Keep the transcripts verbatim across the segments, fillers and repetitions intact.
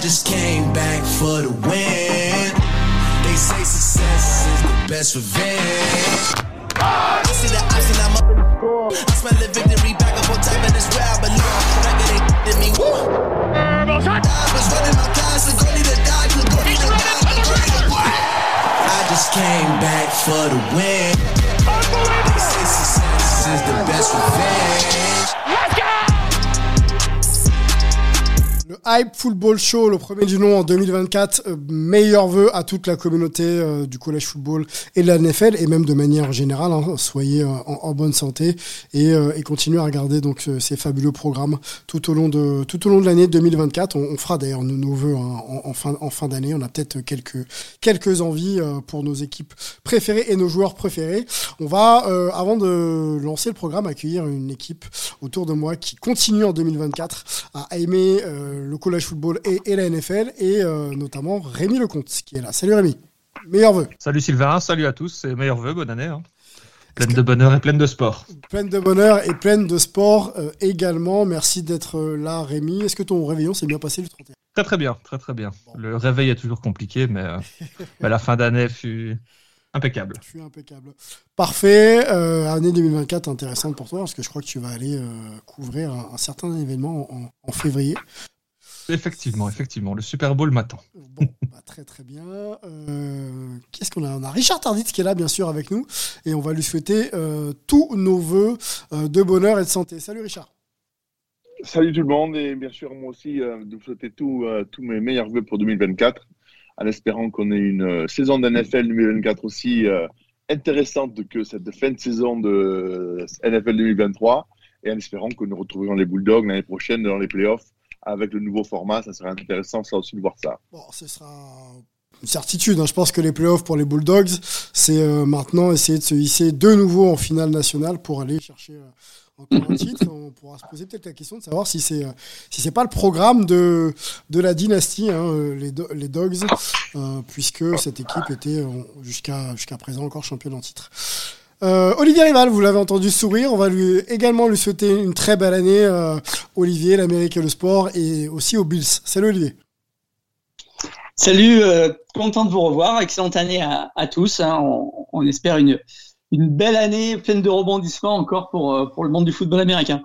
just came back for the win. They say success is the best revenge. I see the option, I'm up in the score. I smell the victory back up on top, and it's where I belong. Back in they did me. I was running my guys, so go need a dodge, so go need a dodge, so go need a dodge. I just came back for the win. They say success is the best revenge. Let's go! Le Hype Football Show, le premier du nom en deux mille vingt-quatre, euh, meilleurs vœux à toute la communauté euh, du collège football et de la N F L, et même de manière générale, hein, soyez euh, en, en bonne santé et, euh, et continuez à regarder donc euh, ces fabuleux programmes tout au long de tout au long de l'année deux mille vingt-quatre. On, on fera d'ailleurs nos, nos vœux hein, en, en fin en fin d'année. On a peut-être quelques quelques envies euh, pour nos équipes préférées et nos joueurs préférés. On va euh, avant de lancer le programme accueillir une équipe autour de moi qui continue en deux mille vingt-quatre à aimer euh, le collège football et, et la N F L, et euh, notamment Rémi Lecomte qui est là. Salut Rémi, meilleurs vœux. Salut Sylvain, salut à tous et meilleurs vœux, bonne année. Hein. Pleine que... de bonheur et pleine de sport. Pleine de bonheur et pleine de sport euh, également. Merci d'être là Rémi. Est-ce que ton réveillon s'est bien passé le trente et un? Très très bien, très très bien. Bon. Le réveil est toujours compliqué, mais euh, bah, la fin d'année fut... impeccable. Je suis impeccable. Parfait. Euh, année deux mille vingt-quatre intéressante pour toi, parce que je crois que tu vas aller euh, couvrir un, un certain événement en, en février. Effectivement, effectivement, le Super Bowl m'attend. Bon, bah très très bien. Euh, qu'est-ce qu'on a ? On a Richard Tardits qui est là, bien sûr, avec nous, et on va lui souhaiter euh, tous nos vœux euh, de bonheur et de santé. Salut Richard. Salut tout le monde, et bien sûr, moi aussi, euh, de vous souhaiter tout, euh, tous mes meilleurs vœux pour deux mille vingt-quatre, en espérant qu'on ait une euh, saison de N F L deux mille vingt-quatre aussi euh, intéressante que cette fin de saison de euh, N F L deux mille vingt-trois, et en espérant que nous retrouverons les Bulldogs l'année prochaine dans les playoffs. Avec le nouveau format, ça serait intéressant ça aussi de voir ça. Bon, ce sera une certitude. Hein. Je pense que les playoffs pour les Bulldogs, c'est euh, maintenant essayer de se hisser de nouveau en finale nationale pour aller chercher euh, encore un titre. On pourra se poser peut-être la question de savoir si c'est euh, si c'est pas le programme de de la dynastie, hein, les do- les Dogs, euh, puisque cette équipe était euh, jusqu'à jusqu'à présent encore championne en titre. Euh, Olivier Rival, vous l'avez entendu sourire, on va lui, également lui souhaiter une très belle année, euh, Olivier, l'Amérique et le sport, et aussi aux Bills. Salut Olivier. Salut, euh, content de vous revoir, excellente année à, à tous, hein. on, on espère une, une belle année pleine de rebondissements encore pour, pour le monde du football américain.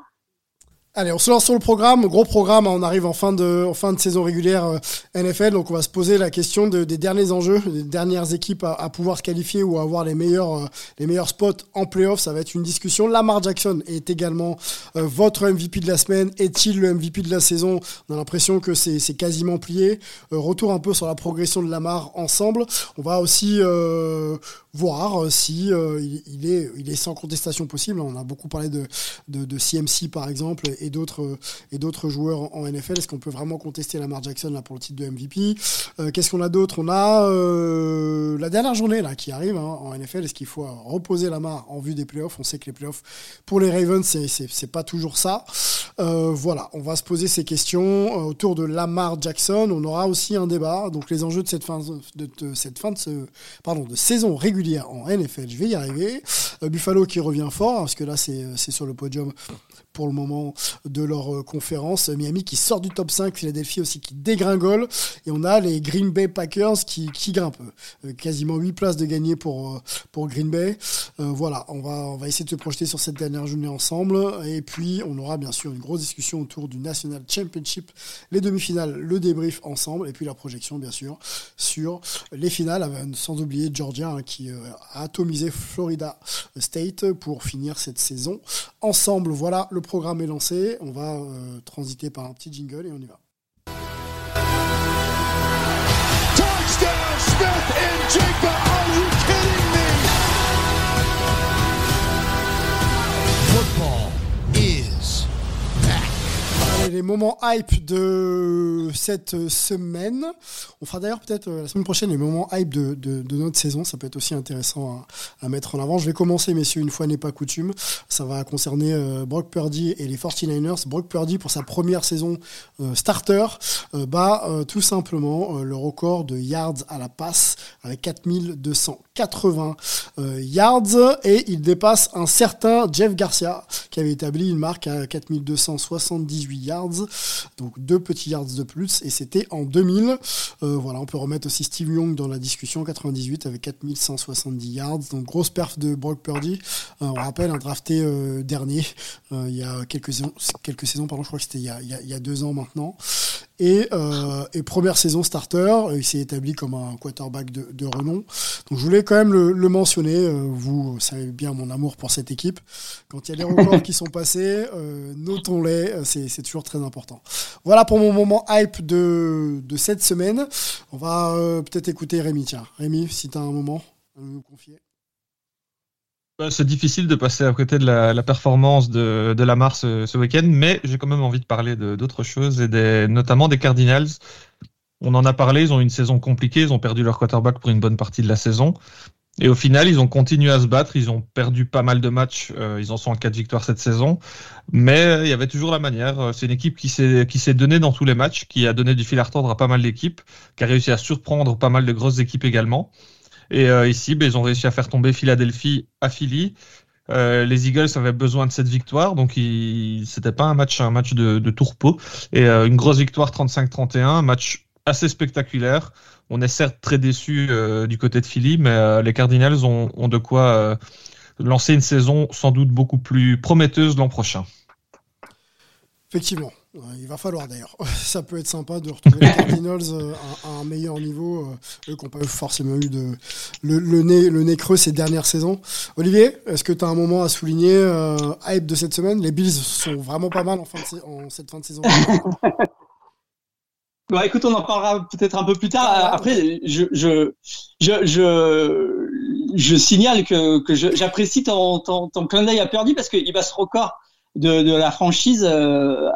Allez, on se lance sur le programme, gros programme, on arrive en fin de en fin de saison régulière N F L, donc on va se poser la question de, des derniers enjeux, des dernières équipes à, à pouvoir se qualifier ou à avoir les meilleurs les meilleurs spots en play-off, ça va être une discussion. Lamar Jackson est également euh, votre M V P de la semaine, est-il le M V P de la saison? On a l'impression que c'est c'est quasiment plié. Euh, retour un peu sur la progression de Lamar ensemble. On va aussi euh, voir si euh, il, il est il est sans contestation possible. On a beaucoup parlé de de, de C M C par exemple. Et Et d'autres, et d'autres joueurs en N F L. Est-ce qu'on peut vraiment contester Lamar Jackson là, pour le titre de M V P ? euh, Qu'est-ce qu'on a d'autre ? On a euh, la dernière journée là, qui arrive hein, en N F L. Est-ce qu'il faut reposer Lamar en vue des playoffs ? On sait que les playoffs pour les Ravens, c'est, c'est, c'est pas toujours ça. Euh, voilà, on va se poser ces questions autour de Lamar Jackson. On aura aussi un débat. Donc les enjeux de cette fin de, de, de, cette fin de, ce, pardon, de saison régulière en N F L. Je vais y arriver. Euh, Buffalo qui revient fort, hein, parce que là, c'est, c'est sur le podium pour le moment de leur euh, conférence. Miami qui sort du top cinq, Philadelphie aussi qui dégringole, et on a les Green Bay Packers qui, qui grimpent. Euh, quasiment huit places de gagnées pour, euh, pour Green Bay. Euh, voilà, on va, on va essayer de se projeter sur cette dernière journée ensemble, et puis on aura bien sûr une grosse discussion autour du National Championship, les demi-finales, le débrief ensemble, et puis la projection bien sûr sur les finales, sans oublier Georgia hein, qui euh, a atomisé Florida State pour finir cette saison ensemble. Voilà, le programme est lancé. On va euh, transiter par un petit jingle et on y va. Touchdown Smith and Jigba, are you kidding me? Football is back. Allez, les moments hype de cette semaine. On fera d'ailleurs peut-être euh, la semaine prochaine les moments hype de, de, de notre saison. Ça peut être aussi intéressant à, à mettre en avant. Je vais commencer, messieurs, une fois n'est pas coutume. Ça va concerner euh, Brock Purdy et les forty-niners. Brock Purdy, pour sa première saison euh, starter, euh, bat euh, tout simplement euh, le record de yards à la passe avec quatre mille deux cent quatre-vingts yards et il dépasse un certain Jeff Garcia qui avait établi une marque à quatre mille deux cent soixante-dix-huit yards, donc deux petits yards de plus, et c'était en deux mille. Euh, voilà, on peut remettre aussi Steve Young dans la discussion, quatre-vingt-dix-huit avec quatre mille cent soixante-dix yards, donc grosse perf de Brock Purdy. Euh, on rappelle un drafté euh, dernier euh, il y a quelques saisons, quelques saisons pardon, je crois que c'était il y a, il y a, il y a deux ans maintenant. Et, euh, et première saison starter, il s'est établi comme un quarterback de, de renom. Donc je voulais quand même le, le mentionner. Vous savez bien mon amour pour cette équipe. Quand il y a les records qui sont passés, euh, notons-les, c'est, c'est toujours très important. Voilà pour mon moment hype de, de cette semaine. On va euh, peut-être écouter Rémi. Tiens, Rémi, si tu as un moment à nous confier. C'est difficile de passer à côté de la, la performance de, de Lamar ce, ce week-end, mais j'ai quand même envie de parler de, d'autres choses, et des, notamment des Cardinals. On en a parlé, ils ont eu une saison compliquée, ils ont perdu leur quarterback pour une bonne partie de la saison, et au final, ils ont continué à se battre, ils ont perdu pas mal de matchs, euh, ils en sont à quatre victoires cette saison, mais il y avait toujours la manière. C'est une équipe qui s'est, qui s'est donnée dans tous les matchs, qui a donné du fil à retordre à pas mal d'équipes, qui a réussi à surprendre pas mal de grosses équipes également. Et euh, ici, bah, ils ont réussi à faire tomber Philadelphie à Philly. Euh, les Eagles avaient besoin de cette victoire, donc ils... c'était pas un match, un match de, de tout repos. Et euh, une grosse victoire trente-cinq trente et un, match assez spectaculaire. On est certes très déçus euh, du côté de Philly, mais euh, les Cardinals ont, ont de quoi euh, lancer une saison sans doute beaucoup plus prometteuse l'an prochain. Effectivement. Il va falloir d'ailleurs. Ça peut être sympa de retrouver les Cardinals euh, à, à un meilleur niveau, euh, eux qui n'ont pas forcément eu de, le, le, nez, le nez creux ces dernières saisons. Olivier, est-ce que tu as un moment à souligner euh, hype de cette semaine ? Les Bills sont vraiment pas mal en, fin de, en cette fin de saison. Bah, écoute, on en parlera peut-être un peu plus tard. Après, je, je, je, je, je signale que, que je, j'apprécie ton, ton, ton clin d'œil à Purdy parce qu'il bat ce record de, de la franchise euh,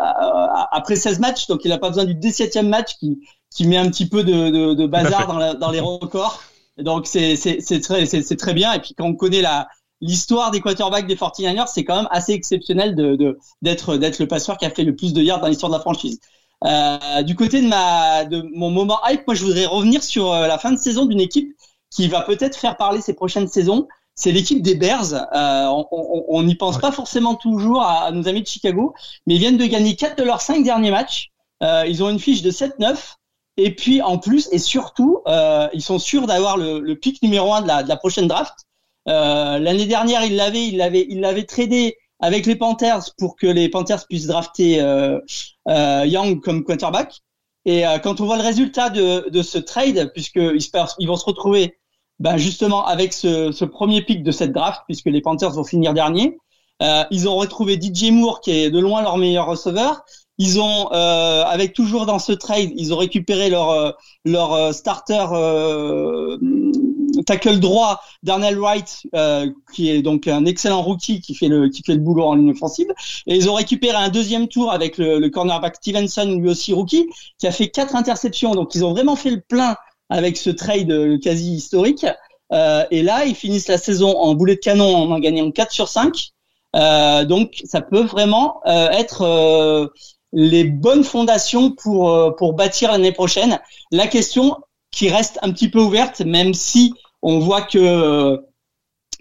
après seize matchs, donc il n'a pas besoin du dix-septième match qui, qui met un petit peu de, de, de bazar dans, la, dans les records. Donc c'est, c'est, c'est, très, c'est, c'est très bien. Et puis quand on connaît la, l'histoire des quarterbacks des quarante-neuf ers, c'est quand même assez exceptionnel de, de, d'être, d'être le passeur qui a fait le plus de yards dans l'histoire de la franchise. Euh, du côté de, ma, de mon moment hype, moi je voudrais revenir sur la fin de saison d'une équipe qui va peut-être faire parler ces prochaines saisons. C'est l'équipe des Bears. Euh, on n'y pense ouais. pas forcément toujours à, à nos amis de Chicago, mais ils viennent de gagner quatre de leurs cinq derniers matchs. Euh, ils ont une fiche de sept neuf. Et puis, en plus, et surtout, euh, ils sont sûrs d'avoir le, le pick numéro un de la, de la prochaine draft. Euh, l'année dernière, ils l'avaient, ils l'avaient, ils l'avaient tradé avec les Panthers pour que les Panthers puissent drafter euh, euh, Young comme quarterback. Et euh, quand on voit le résultat de, de ce trade, puisqu'ils ils vont se retrouver Ben justement avec ce, ce premier pick de cette draft, puisque les Panthers vont finir dernier, euh, ils ont retrouvé D J Moore qui est de loin leur meilleur receveur. Ils ont, euh, avec toujours dans ce trade, ils ont récupéré leur leur starter euh, tackle droit, Darnell Wright, euh, qui est donc un excellent rookie qui fait le qui fait le boulot en ligne offensive. Et ils ont récupéré un deuxième tour avec le, le cornerback Stevenson, lui aussi rookie, qui a fait quatre interceptions. Donc ils ont vraiment fait le plein avec ce trade quasi historique. Euh, et là, ils finissent la saison en boulet de canon en en gagnant quatre sur cinq. Euh, donc, ça peut vraiment euh, être euh, les bonnes fondations pour euh, pour bâtir l'année prochaine. La question qui reste un petit peu ouverte, même si on voit que euh,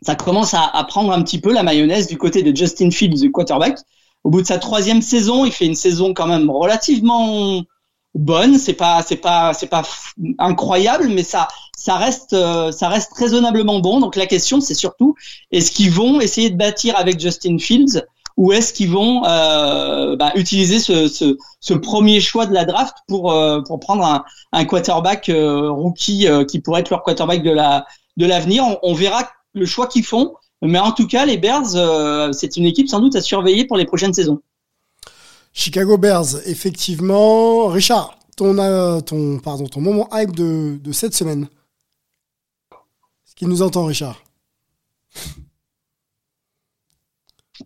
ça commence à, à prendre un petit peu la mayonnaise du côté de Justin Fields, le quarterback. Au bout de sa troisième saison, il fait une saison quand même relativement bonne, c'est pas, c'est pas, c'est pas incroyable, mais ça, ça reste, euh, ça reste raisonnablement bon. Donc la question, c'est surtout, est-ce qu'ils vont essayer de bâtir avec Justin Fields, ou est-ce qu'ils vont euh, bah, utiliser ce, ce, ce premier choix de la draft pour euh, pour prendre un, un quarterback euh, rookie euh, qui pourrait être leur quarterback de la, de l'avenir. On, on verra le choix qu'ils font, mais en tout cas, les Bears, euh, c'est une équipe sans doute à surveiller pour les prochaines saisons. Chicago Bears, effectivement. Richard, ton, euh, ton, pardon, ton moment hype de, de cette semaine. Est-ce qu'il nous entend, Richard ?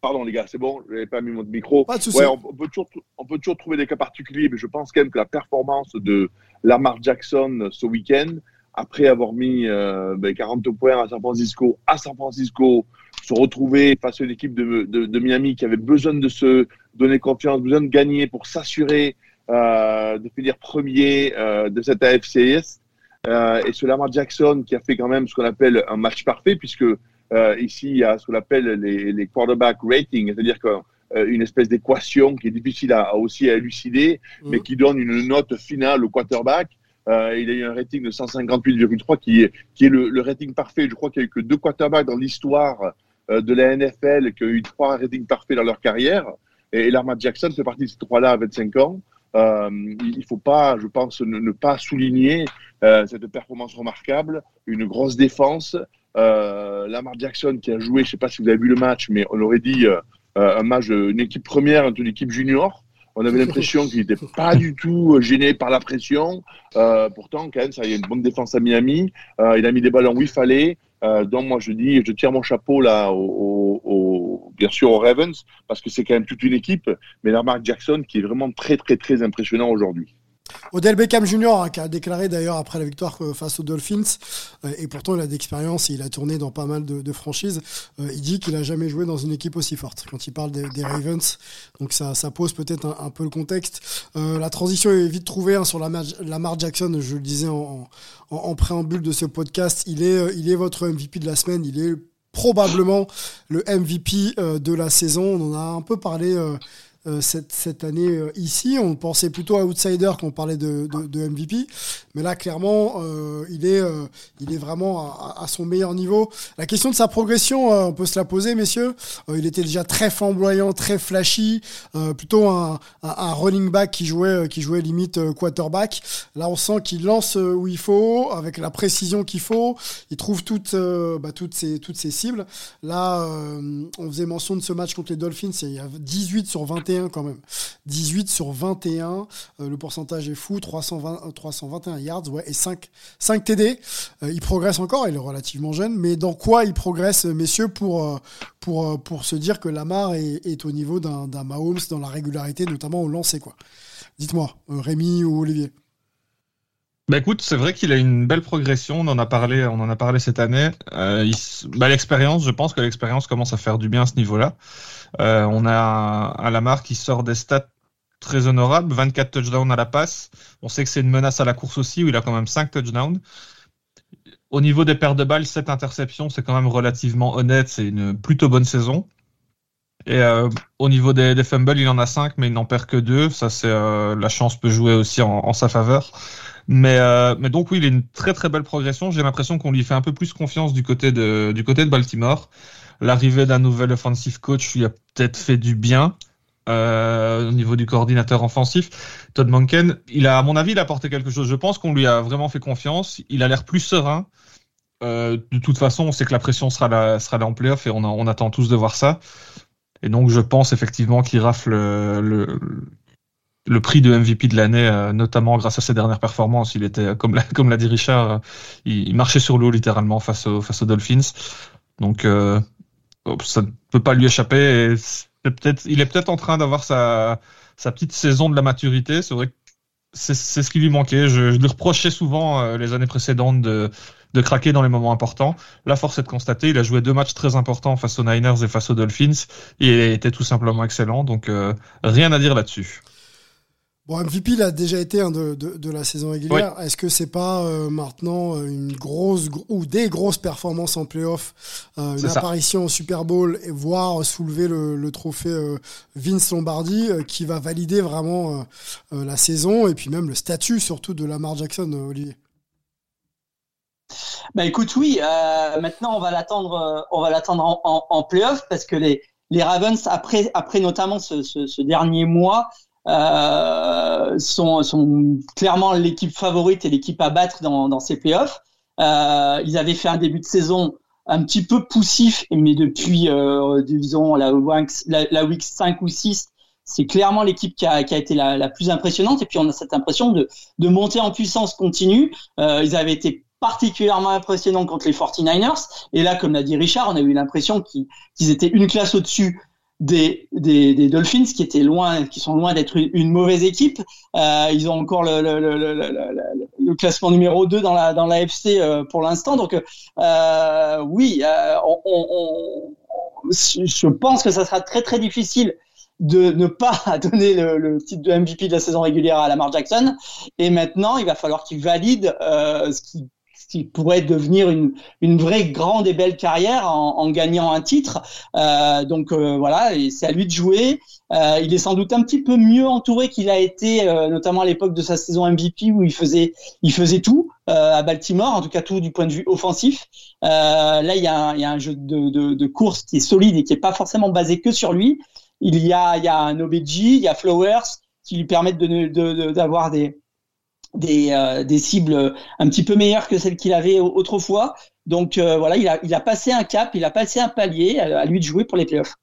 Pardon, les gars, c'est bon, je n'avais pas mis mon micro. Pas de souci. Ouais, on, on, peut toujours, on peut toujours trouver des cas particuliers, mais je pense quand même que la performance de Lamar Jackson ce week-end, après avoir mis euh, quarante points à San Francisco, à San Francisco, se retrouver face à une équipe de, de, de Miami qui avait besoin de se donner confiance, besoin de gagner pour s'assurer euh, de finir premier euh, de cette A F C Est. Euh, et ce Lamar Jackson qui a fait quand même ce qu'on appelle un match parfait, puisque euh, ici, il y a ce qu'on appelle les, les quarterback rating, c'est-à-dire qu'une euh, espèce d'équation qui est difficile à, à aussi à élucider, mmh. mais qui donne une note finale au quarterback. Euh, il a eu un rating de cent cinquante-huit virgule trois qui est, qui est le, le rating parfait. Je crois qu'il n'y a eu que deux quarterbacks dans l'histoire euh, de la N F L qui ont eu trois ratings parfaits dans leur carrière. Et, et Lamar Jackson fait partie de ces trois-là à vingt-cinq ans. Euh, il ne faut pas, je pense, ne, ne pas souligner euh, cette performance remarquable, une grosse défense. Euh, Lamar Jackson qui a joué, je ne sais pas si vous avez vu le match, mais on aurait dit euh, un match, une équipe première, une équipe junior. On avait l'impression qu'il n'était pas du tout gêné par la pression. Euh, pourtant, quand même, ça, il y a une bonne défense à Miami. Euh, il a mis des ballons où il fallait. Euh, donc, moi, je dis, je tire mon chapeau, là, au, au, bien sûr, aux Ravens, parce que c'est quand même toute une équipe. Mais Lamar Jackson, qui est vraiment très, très, très impressionnant aujourd'hui. Odell Beckham junior, hein, qui a déclaré d'ailleurs après la victoire euh, face aux Dolphins, euh, et pourtant il a d'expérience et il a tourné dans pas mal de, de franchises, euh, il dit qu'il n'a jamais joué dans une équipe aussi forte quand il parle des, des Ravens, donc ça, ça pose peut-être un, un peu le contexte. Euh, la transition est vite trouvée hein, sur Lamar, Lamar Jackson, je le disais en, en, en préambule de ce podcast, il est, euh, il est votre M V P de la semaine, il est probablement le M V P euh, de la saison, on en a un peu parlé euh, Cette, cette année euh, ici, on pensait plutôt à outsider quand on parlait de, de, de M V P, mais là clairement euh, il est euh, il est vraiment à, à son meilleur niveau. La question de sa progression, euh, on peut se la poser, messieurs. Euh, il était déjà très flamboyant, très flashy, euh, plutôt un, un, un running back qui jouait euh, qui jouait limite euh, quarterback. Là, on sent qu'il lance euh, où il faut, avec la précision qu'il faut. Il trouve toutes euh, bah, toutes ses toutes ses cibles. Là, euh, on faisait mention de ce match contre les Dolphins. Il y a dix-huit sur vingt-et-un quand même. dix-huit sur vingt-et-un, euh, le pourcentage est fou, trois cent vingt, trois cent vingt-et-un yards, ouais, et cinq, cinq T D. Euh, il progresse encore, il est relativement jeune, mais dans quoi il progresse, messieurs, pour, pour, pour se dire que Lamar est, est au niveau d'un, d'un Mahomes dans la régularité, notamment au lancer, quoi. Dites-moi, Rémi ou Olivier. Bah écoute, c'est vrai qu'il a une belle progression, on en a parlé, on en a parlé cette année. Euh, il, bah l'expérience, je pense que l'expérience commence à faire du bien à ce niveau-là. Euh, on a un, un Lamar qui sort des stats très honorables, vingt-quatre touchdowns à la passe. On sait que c'est une menace à la course aussi, où il a quand même cinq touchdowns. Au niveau des pertes de balles, sept interceptions, c'est quand même relativement honnête, c'est une plutôt bonne saison. Et euh, au niveau des, des fumbles, il en a cinq, mais il n'en perd que deux. Ça, c'est euh, la chance peut jouer aussi en, en sa faveur. Mais, euh, mais donc oui, il a une très très belle progression. J'ai l'impression qu'on lui fait un peu plus confiance du côté de, du côté de Baltimore. L'arrivée d'un nouvel offensive coach lui a peut-être fait du bien euh, au niveau du coordinateur offensif. Todd Monken, il a, à mon avis, il a apporté quelque chose. Je pense qu'on lui a vraiment fait confiance. Il a l'air plus serein. Euh, de toute façon, on sait que la pression sera là, sera là en play-off et on, a, on attend tous de voir ça. Et donc, je pense effectivement qu'il rafle le, le, le prix de M V P de l'année, euh, notamment grâce à ses dernières performances. Il était, comme l'a, comme l'a dit Richard, euh, il, il marchait sur l'eau littéralement face, au, face aux Dolphins. Donc, euh, ça ne peut pas lui échapper. Et c'est peut-être, il est peut-être en train d'avoir sa, sa petite saison de la maturité. C'est vrai que c'est, c'est ce qui lui manquait. Je, je lui reprochais souvent euh, les années précédentes de... de craquer dans les moments importants. Là, force est de constater, il a joué deux matchs très importants face aux Niners et face aux Dolphins. Il était tout simplement excellent, donc euh, rien à dire là-dessus. Bon, M V P, il a déjà été hein, de, de, de la saison régulière. Oui. Est-ce que c'est pas euh, maintenant une grosse ou des grosses performances en play-off, euh, une apparition au Super Bowl, voire soulever le, le trophée euh, Vince Lombardi euh, qui va valider vraiment euh, la saison et puis même le statut surtout de Lamar Jackson, euh, Olivier? Bah écoute, oui, euh, maintenant on va l'attendre, euh, on va l'attendre en, en, en play-off parce que les, les Ravens, après, après notamment ce, ce, ce dernier mois, euh, sont, sont clairement l'équipe favorite et l'équipe à battre dans, dans ces play-offs. Euh, ils avaient fait un début de saison un petit peu poussif, mais depuis euh, disons, la, la, la week cinq ou six, c'est clairement l'équipe qui a, qui a été la, la plus impressionnante. Et puis on a cette impression de, de monter en puissance continue. Euh, ils avaient été particulièrement impressionnant contre les forty-niners. Et là, comme l'a dit Richard, on a eu l'impression qu'ils, qu'ils étaient une classe au-dessus des, des, des Dolphins, qui étaient loin, qui sont loin d'être une, une mauvaise équipe. Euh, ils ont encore le, le, le, le, le, le classement numéro deux dans la, dans la A F C euh, pour l'instant. Donc, euh, oui, euh, on, on, on, je pense que ça sera très, très difficile de ne pas donner le, le titre de M V P de la saison régulière à Lamar Jackson. Et maintenant, il va falloir qu'il valide euh, ce qui ce qui pourrait devenir une, une vraie grande et belle carrière en, en gagnant un titre. Euh, donc euh, voilà, et c'est à lui de jouer. Euh, il est sans doute un petit peu mieux entouré qu'il a été, euh, notamment à l'époque de sa saison M V P où il faisait, il faisait tout euh, à Baltimore, en tout cas tout du point de vue offensif. Euh, là, il y, a un, il y a un jeu de, de, de course qui est solide et qui n'est pas forcément basé que sur lui. Il y a, il y a un O B J, il y a Flowers qui lui permettent de, de, de, d'avoir des... Des, euh, des cibles un petit peu meilleures que celles qu'il avait autrefois. Donc euh, voilà, il a, il a passé un cap, il a passé un palier, à, à lui de jouer pour les playoffs.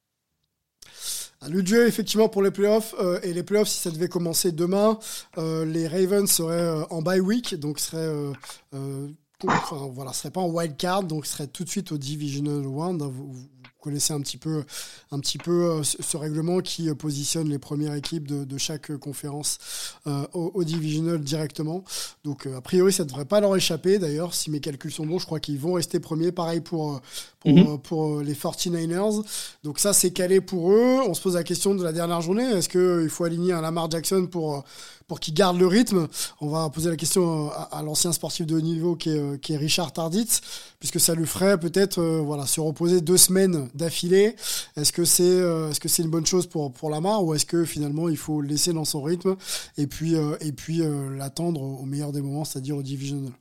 À lui de jouer effectivement pour les playoffs. Euh, et les playoffs, si ça devait commencer demain, euh, les Ravens seraient euh, en bye week, donc seraient... Euh, euh, Enfin, voilà, ce serait pas en wild card, donc ce serait tout de suite au divisional round. Vous, vous connaissez un petit peu, un petit peu ce, ce règlement qui positionne les premières équipes de, de chaque conférence euh, au, au divisional directement. Donc euh, a priori, ça ne devrait pas leur échapper. D'ailleurs, si mes calculs sont bons, je crois qu'ils vont rester premiers. Pareil pour pour, mm-hmm. pour, pour les forty-niners. Donc ça, c'est calé pour eux. On se pose la question de la dernière journée. Est-ce que il faut aligner un Lamar Jackson pour pour qu'il garde le rythme? On va poser la question à, à l'ancien sportif de haut niveau qui est, qui est Richard Tardits, puisque ça lui ferait peut-être euh, voilà, se reposer deux semaines d'affilée. Est-ce que c'est, euh, est-ce que c'est une bonne chose pour, pour Lamar, ou est-ce que finalement il faut le laisser dans son rythme et puis, euh, et puis euh, l'attendre au meilleur des moments, c'est-à-dire au divisional?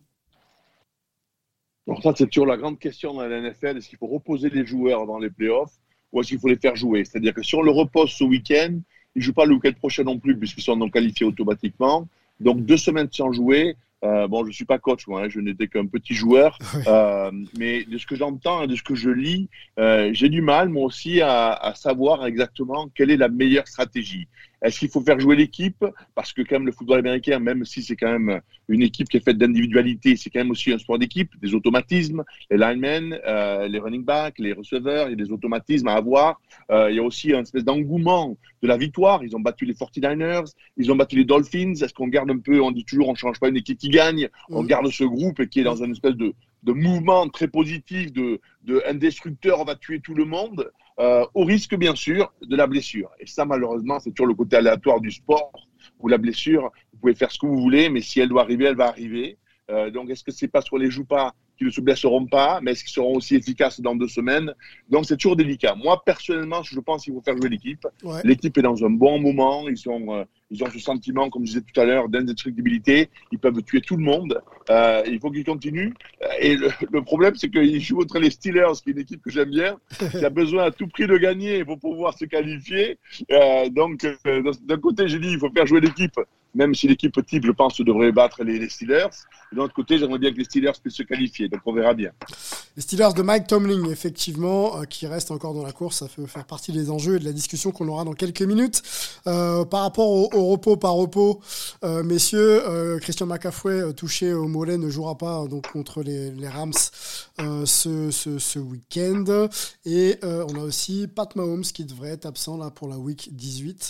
Alors ça, c'est toujours la grande question dans la N F L. Est-ce qu'il faut reposer les joueurs dans les playoffs ou est-ce qu'il faut les faire jouer? C'est-à-dire que si on le repose ce week-end, ils ne jouent pas le week-end prochain non plus, puisqu'ils sont non qualifiés automatiquement. Donc, deux semaines sans jouer. Euh, bon, je ne suis pas coach, moi, hein, je n'étais qu'un petit joueur. Oui. Euh, mais de ce que j'entends et de ce que je lis, euh, j'ai du mal, moi aussi, à, à savoir exactement quelle est la meilleure stratégie. Est-ce qu'il faut faire jouer l'équipe? Parce que, quand même, le football américain, même si c'est quand même une équipe qui est faite d'individualité, c'est quand même aussi un sport d'équipe, des automatismes, les linemen, euh, les running backs, les receveurs, il y a des automatismes à avoir. Euh, il y a aussi une espèce d'engouement de la victoire. Ils ont battu les forty-niners, ils ont battu les Dolphins. Est-ce qu'on garde un peu, on dit toujours, on ne change pas une équipe qui gagne, on garde ce groupe qui est dans une espèce de, de mouvement très positif, de, de un destructeur, on va tuer tout le monde. Euh, au risque, bien sûr, de la blessure. Et ça, malheureusement, c'est toujours le côté aléatoire du sport, où la blessure, vous pouvez faire ce que vous voulez, mais si elle doit arriver, elle va arriver. Euh, donc, est-ce que c'est parce qu'on les joue pas qu'ils ne se blesseront pas, mais est-ce qu'ils seront aussi efficaces dans deux semaines? Donc, c'est toujours délicat. Moi, personnellement, je pense qu'il faut faire jouer l'équipe. Ouais. L'équipe est dans un bon moment. Ils sont... Euh, Ils ont ce sentiment, comme je disais tout à l'heure, d'indestructibilité. Ils peuvent tuer tout le monde. Euh, il faut qu'ils continuent. Et le, le problème, c'est qu'ils jouent contre les Steelers, qui est une équipe que j'aime bien, qui a besoin à tout prix de gagner pour pouvoir se qualifier. Euh, donc, euh, d'un côté, j'ai dit il faut faire jouer l'équipe, même si l'équipe type, je pense, devrait battre les, les Steelers. Et d'un autre côté, j'aimerais bien que les Steelers puissent se qualifier. Donc, on verra bien. Les Steelers de Mike Tomlin, effectivement, euh, qui restent encore dans la course. Ça fait faire partie des enjeux et de la discussion qu'on aura dans quelques minutes. Euh, par rapport au Au repos par repos, euh, messieurs, euh, Christian McCaffrey, touché au mollet, ne jouera pas donc contre les, les Rams euh, ce, ce, ce week-end. Et euh, on a aussi Pat Mahomes qui devrait être absent là, pour la week dix-huit.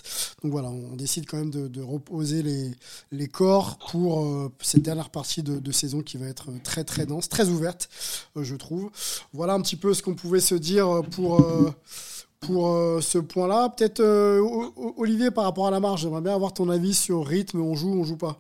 Donc voilà, on décide quand même de, de reposer les, les corps pour euh, cette dernière partie de, de saison qui va être très très dense, très ouverte, euh, je trouve. Voilà un petit peu ce qu'on pouvait se dire pour... Euh, Pour euh, ce point-là, peut-être euh, Olivier, par rapport à la marge, j'aimerais bien avoir ton avis sur rythme, on joue, on joue pas.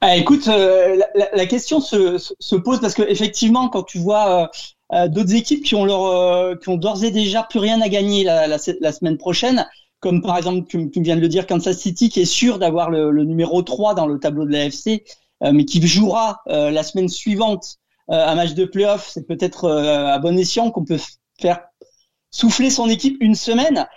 Ah, écoute, euh, la, la question se, se pose parce que effectivement, quand tu vois euh, d'autres équipes qui ont leur, euh, qui ont d'ores et déjà plus rien à gagner la, la, la semaine prochaine, comme par exemple, tu, tu viens de le dire, Kansas City qui est sûr d'avoir le, le numéro trois dans le tableau de l'A F C, euh, mais qui jouera euh, la semaine suivante euh, un match de play-off, c'est peut-être euh, à bon escient qu'on peut faire souffler son équipe une semaine.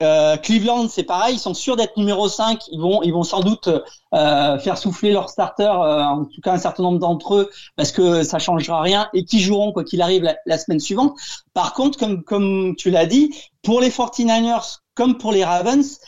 Euh, Cleveland, c'est pareil, ils sont sûrs d'être numéro cinq. Ils vont, ils vont sans doute euh, faire souffler leurs starters, euh, en tout cas un certain nombre d'entre eux, parce que ça changera rien et qui joueront quoi qu'il arrive la, la semaine suivante. Par contre, comme, comme tu l'as dit, pour les forty-niners comme pour les Ravens,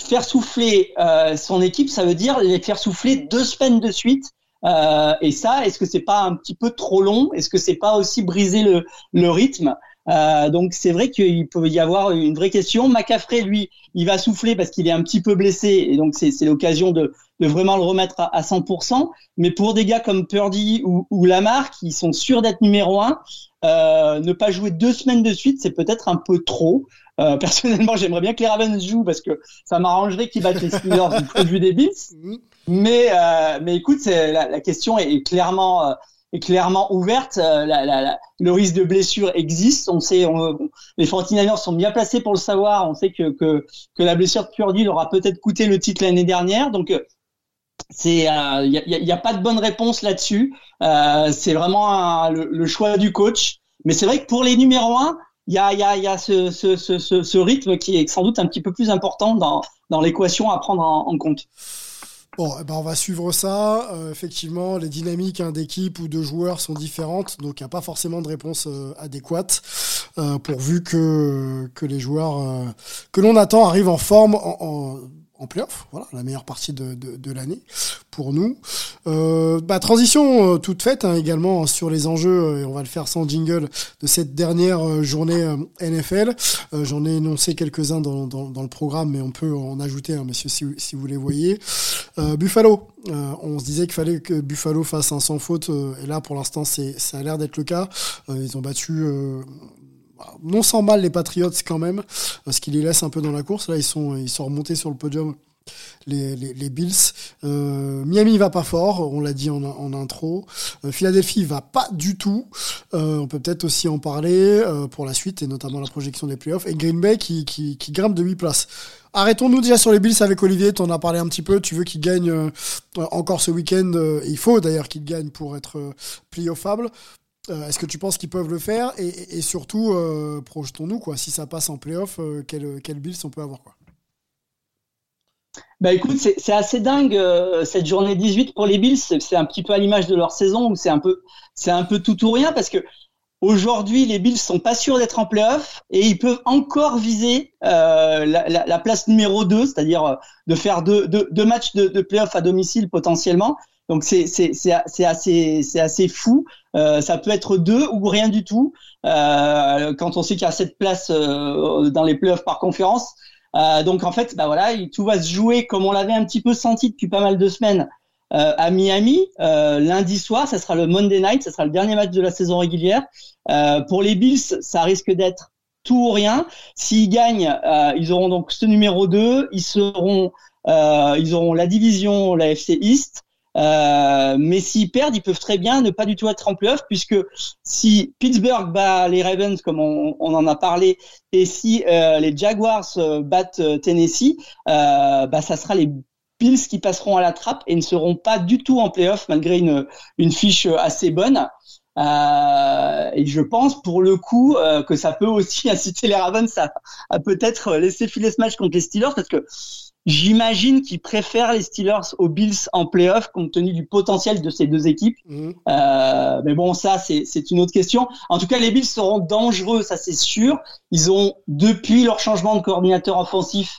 faire souffler euh, son équipe, ça veut dire les faire souffler deux semaines de suite. Euh, et ça, est-ce que c'est pas un petit peu trop long? Est-ce que c'est pas aussi briser le, le rythme? Euh, donc c'est vrai qu'il peut y avoir une vraie question. McCaffrey, lui, il va souffler parce qu'il est un petit peu blessé, et donc c'est, c'est l'occasion de, de vraiment le remettre à, à cent pour cent. Mais pour des gars comme Purdy ou, ou Lamar, qui sont sûrs d'être numéro un, euh, ne pas jouer deux semaines de suite, c'est peut-être un peu trop. Euh, personnellement, j'aimerais bien que les Ravens jouent parce que ça m'arrangerait qu'ils battent les Steelers du point de vue des Bills. Mais, euh, mais écoute, c'est, la, la question est, est clairement... Euh, est clairement ouverte. Euh, la, la, la, le risque de blessure existe. On sait, on, on, les forty-niners sont bien placés pour le savoir. On sait que, que, que la blessure de Purdy leur a peut-être coûté le titre l'année dernière. Donc, c'est, euh, y a, y a, y a pas de bonne réponse là-dessus. Euh, c'est vraiment un, le, le choix du coach. Mais c'est vrai que pour les numéros un, il y a, y a, y a ce, ce, ce, ce, ce rythme qui est sans doute un petit peu plus important dans, dans l'équation à prendre en, en compte. Bon, ben on va suivre ça. Euh, effectivement, les dynamiques hein, d'équipe ou de joueurs sont différentes, donc il n'y a pas forcément de réponse euh, adéquate, euh, pourvu que, que les joueurs euh, que l'on attend arrivent en forme en, en, en play-off. Voilà, la meilleure partie de, de, de l'année pour nous. Euh, bah, transition euh, toute faite hein, également sur les enjeux, et on va le faire sans jingle, de cette dernière euh, journée euh, N F L. Euh, j'en ai énoncé quelques-uns dans, dans, dans le programme, mais on peut en ajouter, hein, messieurs, si, si vous les voyez. Euh, Buffalo, euh, on se disait qu'il fallait que Buffalo fasse un sans faute, euh, et là pour l'instant c'est, ça a l'air d'être le cas. Euh, ils ont battu euh, non sans mal les Patriots quand même, euh, ce qui les laisse un peu dans la course. Là ils sont, ils sont remontés sur le podium. Les, les, les Bills, euh, Miami va pas fort, on l'a dit en, en intro. Euh, Philadelphie va pas du tout. Euh, on peut peut-être aussi en parler euh, pour la suite et notamment la projection des playoffs. Et Green Bay qui, qui, qui grimpe de huit places. Arrêtons-nous déjà sur les Bills avec Olivier. T'en as parlé un petit peu. Tu veux qu'ils gagnent euh, encore ce week-end. Euh, il faut d'ailleurs qu'ils gagnent pour être euh, playoffable. Euh, est-ce que tu penses qu'ils peuvent le faire et, et, et surtout, euh, projetons-nous quoi. Si ça passe en playoff, euh, quel, quel Bills on peut avoir quoi. Bah écoute, c'est, c'est assez dingue euh, cette journée dix-huit pour les Bills. C'est, c'est un petit peu à l'image de leur saison où c'est un peu, c'est un peu tout ou rien parce que aujourd'hui les Bills sont pas sûrs d'être en play-off et ils peuvent encore viser euh, la, la, la place numéro deux, c'est-à-dire euh, de faire deux, deux, deux matchs de, de play-off à domicile potentiellement. Donc c'est c'est c'est c'est assez c'est assez fou. Euh, ça peut être deux ou rien du tout euh, quand on sait qu'il y a sept places euh, dans les play-offs par conférence. Euh, donc en fait, bah voilà, tout va se jouer comme on l'avait un petit peu senti depuis pas mal de semaines euh, à Miami. Euh, lundi soir, ça sera le Monday Night, ça sera le dernier match de la saison régulière. Euh, pour les Bills, ça risque d'être tout ou rien. S'ils gagnent, euh, ils auront donc ce numéro deux, ils seront, euh, ils auront la division, la A F C East. Euh, mais s'ils perdent, ils peuvent très bien ne pas du tout être en play-off puisque si Pittsburgh bat les Ravens comme on, on en a parlé et si euh, les Jaguars euh, battent Tennessee, euh, bah ça sera les Bills qui passeront à la trappe et ne seront pas du tout en play-off malgré une, une fiche assez bonne. Euh, et je pense pour le coup euh, que ça peut aussi inciter les Ravens à, à peut-être laisser filer ce match contre les Steelers parce que j'imagine qu'ils préfèrent les Steelers aux Bills en play-off compte tenu du potentiel de ces deux équipes. Mmh. Euh, mais bon, ça, c'est, c'est une autre question. En tout cas, les Bills seront dangereux, ça c'est sûr. Ils ont, depuis leur changement de coordinateur offensif,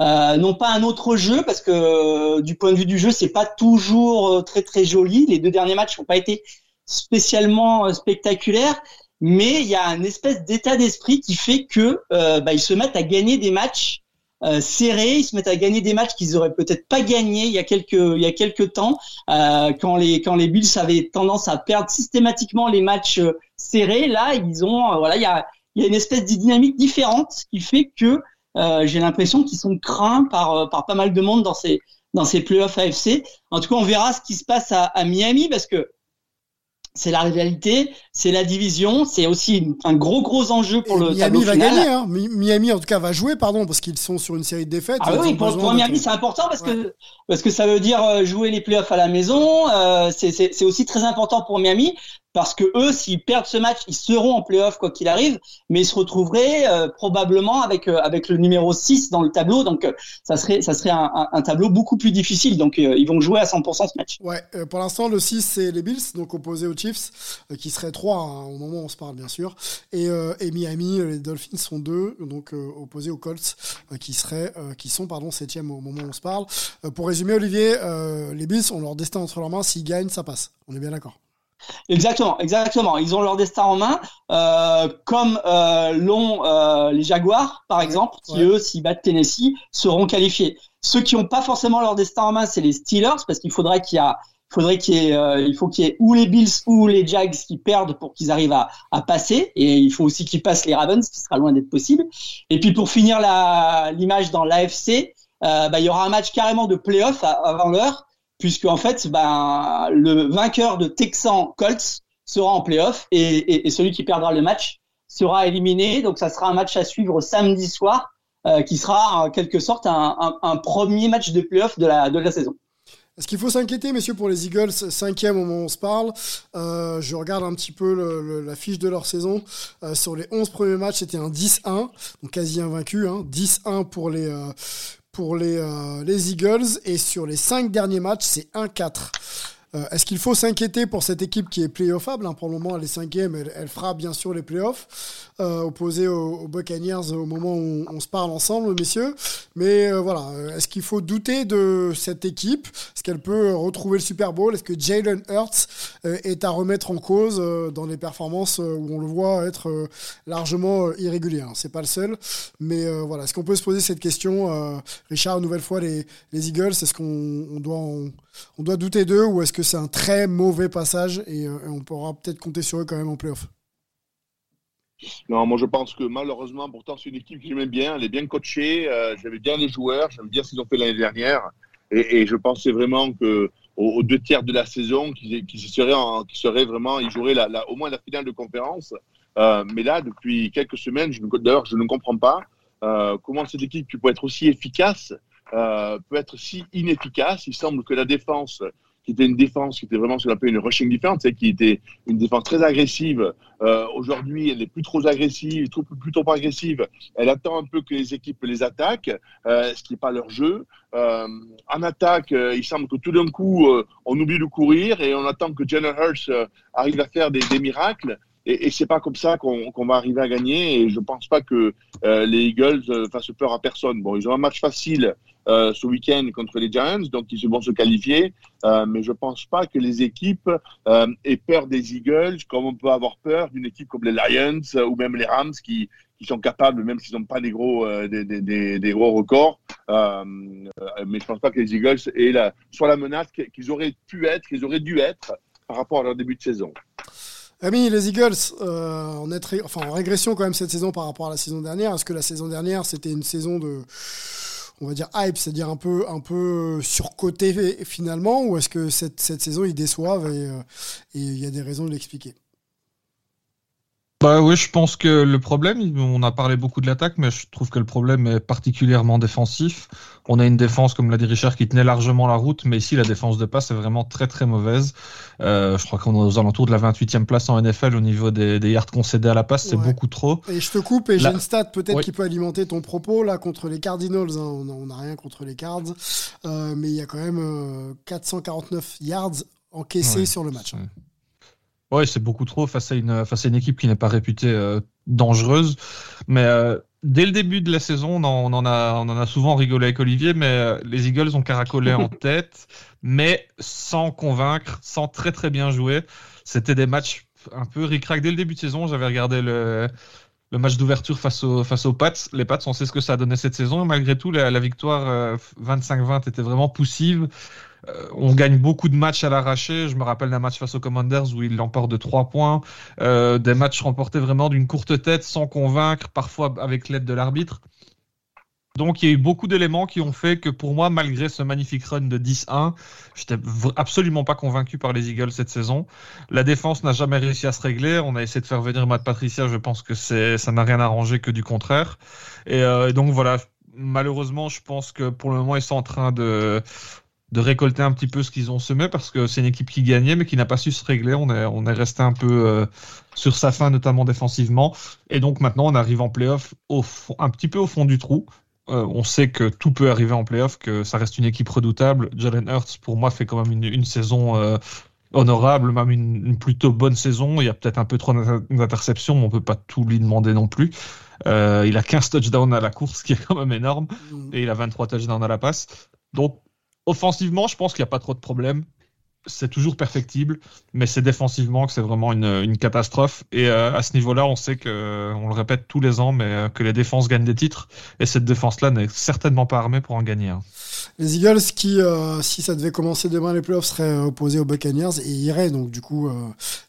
euh, non pas un autre jeu, parce que euh, du point de vue du jeu, c'est pas toujours euh, très très joli. Les deux derniers matchs n'ont pas été spécialement euh, spectaculaires, mais il y a un espèce d'état d'esprit qui fait que euh, bah, ils se mettent à gagner des matchs Euh, serrés, ils se mettent à gagner des matchs qu'ils auraient peut-être pas gagnés il y a quelques il y a quelques temps euh, quand les quand les Bills avaient tendance à perdre systématiquement les matchs euh, serrés. Là, ils ont euh, voilà il y a il y a une espèce de dynamique différente qui fait que euh, j'ai l'impression qu'ils sont craints par euh, par pas mal de monde dans ces dans ces playoffs A F C. En tout cas, on verra ce qui se passe à, à Miami parce que c'est la rivalité, c'est la division, c'est aussi un gros gros enjeu pour et le Miami tableau final. Miami va gagner, hein. Miami en tout cas va jouer, pardon, parce qu'ils sont sur une série de défaites. Ah oui, pour, pour Miami de... c'est important parce ouais. que parce que ça veut dire jouer les playoffs à la maison. Euh, c'est, c'est c'est aussi très important pour Miami parce que eux, s'ils perdent ce match, ils seront en playoffs quoi qu'il arrive, mais ils se retrouveraient euh, probablement avec euh, avec le numéro six dans le tableau. Donc euh, ça serait ça serait un, un, un tableau beaucoup plus difficile. Donc euh, ils vont jouer à cent pour cent ce match. Ouais. Euh, pour l'instant, le six c'est les Bills, donc opposés aux Chiefs, euh, qui seraient trois hein, au moment où on se parle bien sûr. Et, euh, et Miami, les Dolphins sont deux, donc euh, opposés aux Colts, euh, qui seraient euh, qui sont pardon septième au moment où on se parle. Euh, pour résumer, Olivier, euh, les Bills ont leur destin entre leurs mains. S'ils gagnent, ça passe. On est bien d'accord. Exactement, exactement. Ils ont leur destin en main, euh, comme euh, l'ont euh, les Jaguars, par exemple, qui ouais. eux, s'ils battent Tennessee, seront qualifiés. Ceux qui n'ont pas forcément leur destin en main, c'est les Steelers, parce qu'il faudrait qu'il y a, faudrait qu'il y ait, euh, il faut qu'il y ait ou les Bills ou les Jags qui perdent pour qu'ils arrivent à, à passer, et il faut aussi qu'ils passent les Ravens, ce qui sera loin d'être possible. Et puis pour finir la, l'image dans l'A F C, euh, bah, il y aura un match carrément de play-off avant l'heure, puisque en fait, ben, le vainqueur de Texans Colts sera en play-off et, et, et celui qui perdra le match sera éliminé. Donc, ça sera un match à suivre samedi soir, euh, qui sera en quelque sorte un, un, un premier match de play-off de la, de la saison. Est-ce qu'il faut s'inquiéter, messieurs, pour les Eagles, cinquième au moment où on se parle? Euh, je regarde un petit peu le, le, la fiche de leur saison. Euh, sur les onze premiers matchs, c'était un dix un, donc quasi invaincu, hein, dix un pour les... Euh, pour les, euh, les Eagles, et sur les cinq derniers matchs, c'est un quatre. Euh, est-ce qu'il faut s'inquiéter pour cette équipe qui est playoffable, hein? Pour le moment, elle est cinquième, elle, elle fera bien sûr les playoffs, euh, opposée aux, aux Buccaneers au moment où on, on se parle ensemble, messieurs. Mais euh, voilà, est-ce qu'il faut douter de cette équipe? Est-ce qu'elle peut retrouver le Super Bowl? Est-ce que Jalen Hurts euh, est à remettre en cause euh, dans les performances euh, où on le voit être euh, largement euh, irrégulier, hein? C'est pas le seul, mais euh, voilà, est-ce qu'on peut se poser cette question, euh, Richard, une nouvelle fois, les, les Eagles, est-ce qu'on on doit, on, on doit douter d'eux, ou est-ce que c'est un très mauvais passage et, euh, et on pourra peut-être compter sur eux quand même en play-off? Non, moi je pense que malheureusement, pourtant c'est une équipe que j'aimais bien, elle est bien coachée, euh, j'aimais bien les joueurs, j'aime bien ce qu'ils ont fait l'année dernière, et, et je pensais vraiment qu'aux aux deux tiers de la saison, qu'ils, qu'ils, seraient, en, qu'ils seraient vraiment, ils joueraient la, la, au moins la finale de conférence, euh, mais là depuis quelques semaines, je, d'ailleurs je ne comprends pas euh, comment cette équipe qui peut être aussi efficace, euh, peut être si inefficace. Il semble que la défense, qui était une défense qui était vraiment ce qu'on appelle une rushing defense, qui était une défense très agressive. Euh, aujourd'hui, elle n'est plus trop agressive, trop, plutôt pas agressive. Elle attend un peu que les équipes les attaquent, euh, ce qui n'est pas leur jeu. Euh, en attaque, euh, il semble que tout d'un coup, euh, on oublie de courir et on attend que Jalen Hurts euh, arrive à faire des, des miracles. Et, et ce n'est pas comme ça qu'on, qu'on va arriver à gagner. Et je ne pense pas que euh, les Eagles euh, fassent peur à personne. Bon, ils ont un match facile Euh, ce week-end contre les Giants, donc ils vont se qualifier, euh, mais je ne pense pas que les équipes euh, aient peur des Eagles comme on peut avoir peur d'une équipe comme les Lions euh, ou même les Rams qui, qui sont capables, même s'ils n'ont pas des gros, euh, des, des, des gros records, euh, mais je ne pense pas que les Eagles aient la, soit la menace qu'ils auraient pu être, qu'ils auraient dû être par rapport à leur début de saison. Rémi, les Eagles, euh, en, être, enfin, en régression quand même cette saison par rapport à la saison dernière. Est-ce que la saison dernière c'était une saison de... on va dire hype, c'est-à-dire un peu, un peu surcoté finalement, ou est-ce que cette, cette saison, ils déçoivent et il y a des raisons de l'expliquer? Bah oui, je pense que le problème, on a parlé beaucoup de l'attaque, mais je trouve que le problème est particulièrement défensif. On a une défense, comme l'a dit Richard, qui tenait largement la route, mais ici, la défense de passe est vraiment très très mauvaise. Euh, je crois qu'on est aux alentours de la vingt-huitième place en N F L au niveau des, des yards concédés à la passe, ouais. C'est beaucoup trop. Et je te coupe, et là... j'ai une stat peut-être oui. qui peut alimenter ton propos, là, contre les Cardinals, hein. On n'a rien contre les Cards, euh, mais il y a quand même euh, quatre cent quarante-neuf yards encaissés ouais, sur le match. C'est... Oui, c'est beaucoup trop face à une face à une équipe qui n'est pas réputée euh, dangereuse. Mais euh, dès le début de la saison, on en, on en a on en a souvent rigolé avec Olivier, mais euh, les Eagles ont caracolé en tête, mais sans convaincre, sans très très bien jouer. C'était des matchs un peu ric-rac dès le début de saison. J'avais regardé le le match d'ouverture face aux face aux Pats. Les Pats, on sait ce que ça a donné cette saison. Malgré tout, la, la victoire euh, vingt-cinq vingt était vraiment poussive. Euh, on gagne beaucoup de matchs à l'arraché. Je me rappelle d'un match face aux Commanders où ils l'emportent de trois points, euh, des matchs remportés vraiment d'une courte tête, sans convaincre, parfois avec l'aide de l'arbitre. Donc il y a eu beaucoup d'éléments qui ont fait que pour moi, malgré ce magnifique run de dix un, je n'étais absolument pas convaincu par les Eagles cette saison. La défense n'a jamais réussi à se régler. On a essayé de faire venir Matt Patricia, je pense que c'est, ça n'a rien arrangé, que du contraire. Et, euh, et donc voilà, malheureusement, je pense que pour le moment, ils sont en train de... de récolter un petit peu ce qu'ils ont semé, parce que c'est une équipe qui gagnait mais qui n'a pas su se régler. On est, on est resté un peu euh, sur sa fin, notamment défensivement. Et donc maintenant, on arrive en play-off au fond, un petit peu au fond du trou. Euh, on sait que tout peut arriver en play-off, que ça reste une équipe redoutable. Jalen Hurts, pour moi, fait quand même une, une saison euh, honorable, même une, une plutôt bonne saison. Il y a peut-être un peu trop d'interceptions, mais on ne peut pas tout lui demander non plus. Euh, il a quinze touchdowns à la course, ce qui est quand même énorme. Et il a vingt-trois touchdowns à la passe. Donc, offensivement, je pense qu'il n'y a pas trop de problèmes. c'est toujours perfectible, mais c'est défensivement que c'est vraiment une, une catastrophe. Et euh, à ce niveau-là, on sait que, on le répète tous les ans, mais euh, que les défenses gagnent des titres. Et cette défense-là n'est certainement pas armée pour en gagner. Hein. Les Eagles qui, euh, si ça devait commencer demain les playoffs, seraient opposés aux Buccaneers et iraient donc du coup euh,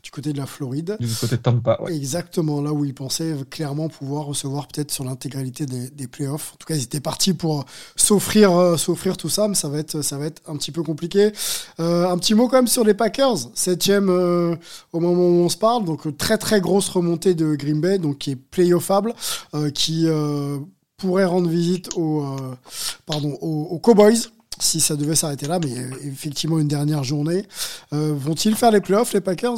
du côté de la Floride. Du côté de Tampa, ouais. Exactement, là où ils pensaient clairement pouvoir recevoir peut-être sur l'intégralité des, des playoffs. En tout cas, ils étaient partis pour s'offrir, euh, s'offrir tout ça, mais ça va être, ça va être un petit peu compliqué. Euh, un petit mot quand même sur les Packers, septième euh, au moment où on se parle, donc très très grosse remontée de Green Bay, donc qui est playoffable, euh, qui euh, pourrait rendre visite aux, euh, pardon, aux, aux Cowboys si ça devait s'arrêter là, mais euh, effectivement une dernière journée. Euh, vont-ils faire les playoffs, les Packers ?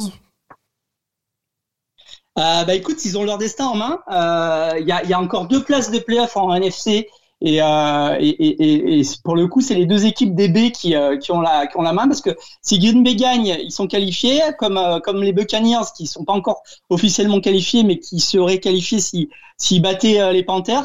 euh, Bah écoute, ils ont leur destin en main. Il euh, y, y a encore deux places de playoffs en N F C. Et, euh, et, et, et pour le coup, c'est les deux équipes D B qui, euh, qui, ont la, qui ont la main, parce que si Green Bay gagne, ils sont qualifiés, comme, euh, comme les Buccaneers qui ne sont pas encore officiellement qualifiés, mais qui seraient qualifiés s'ils si, si battaient euh, les Panthers.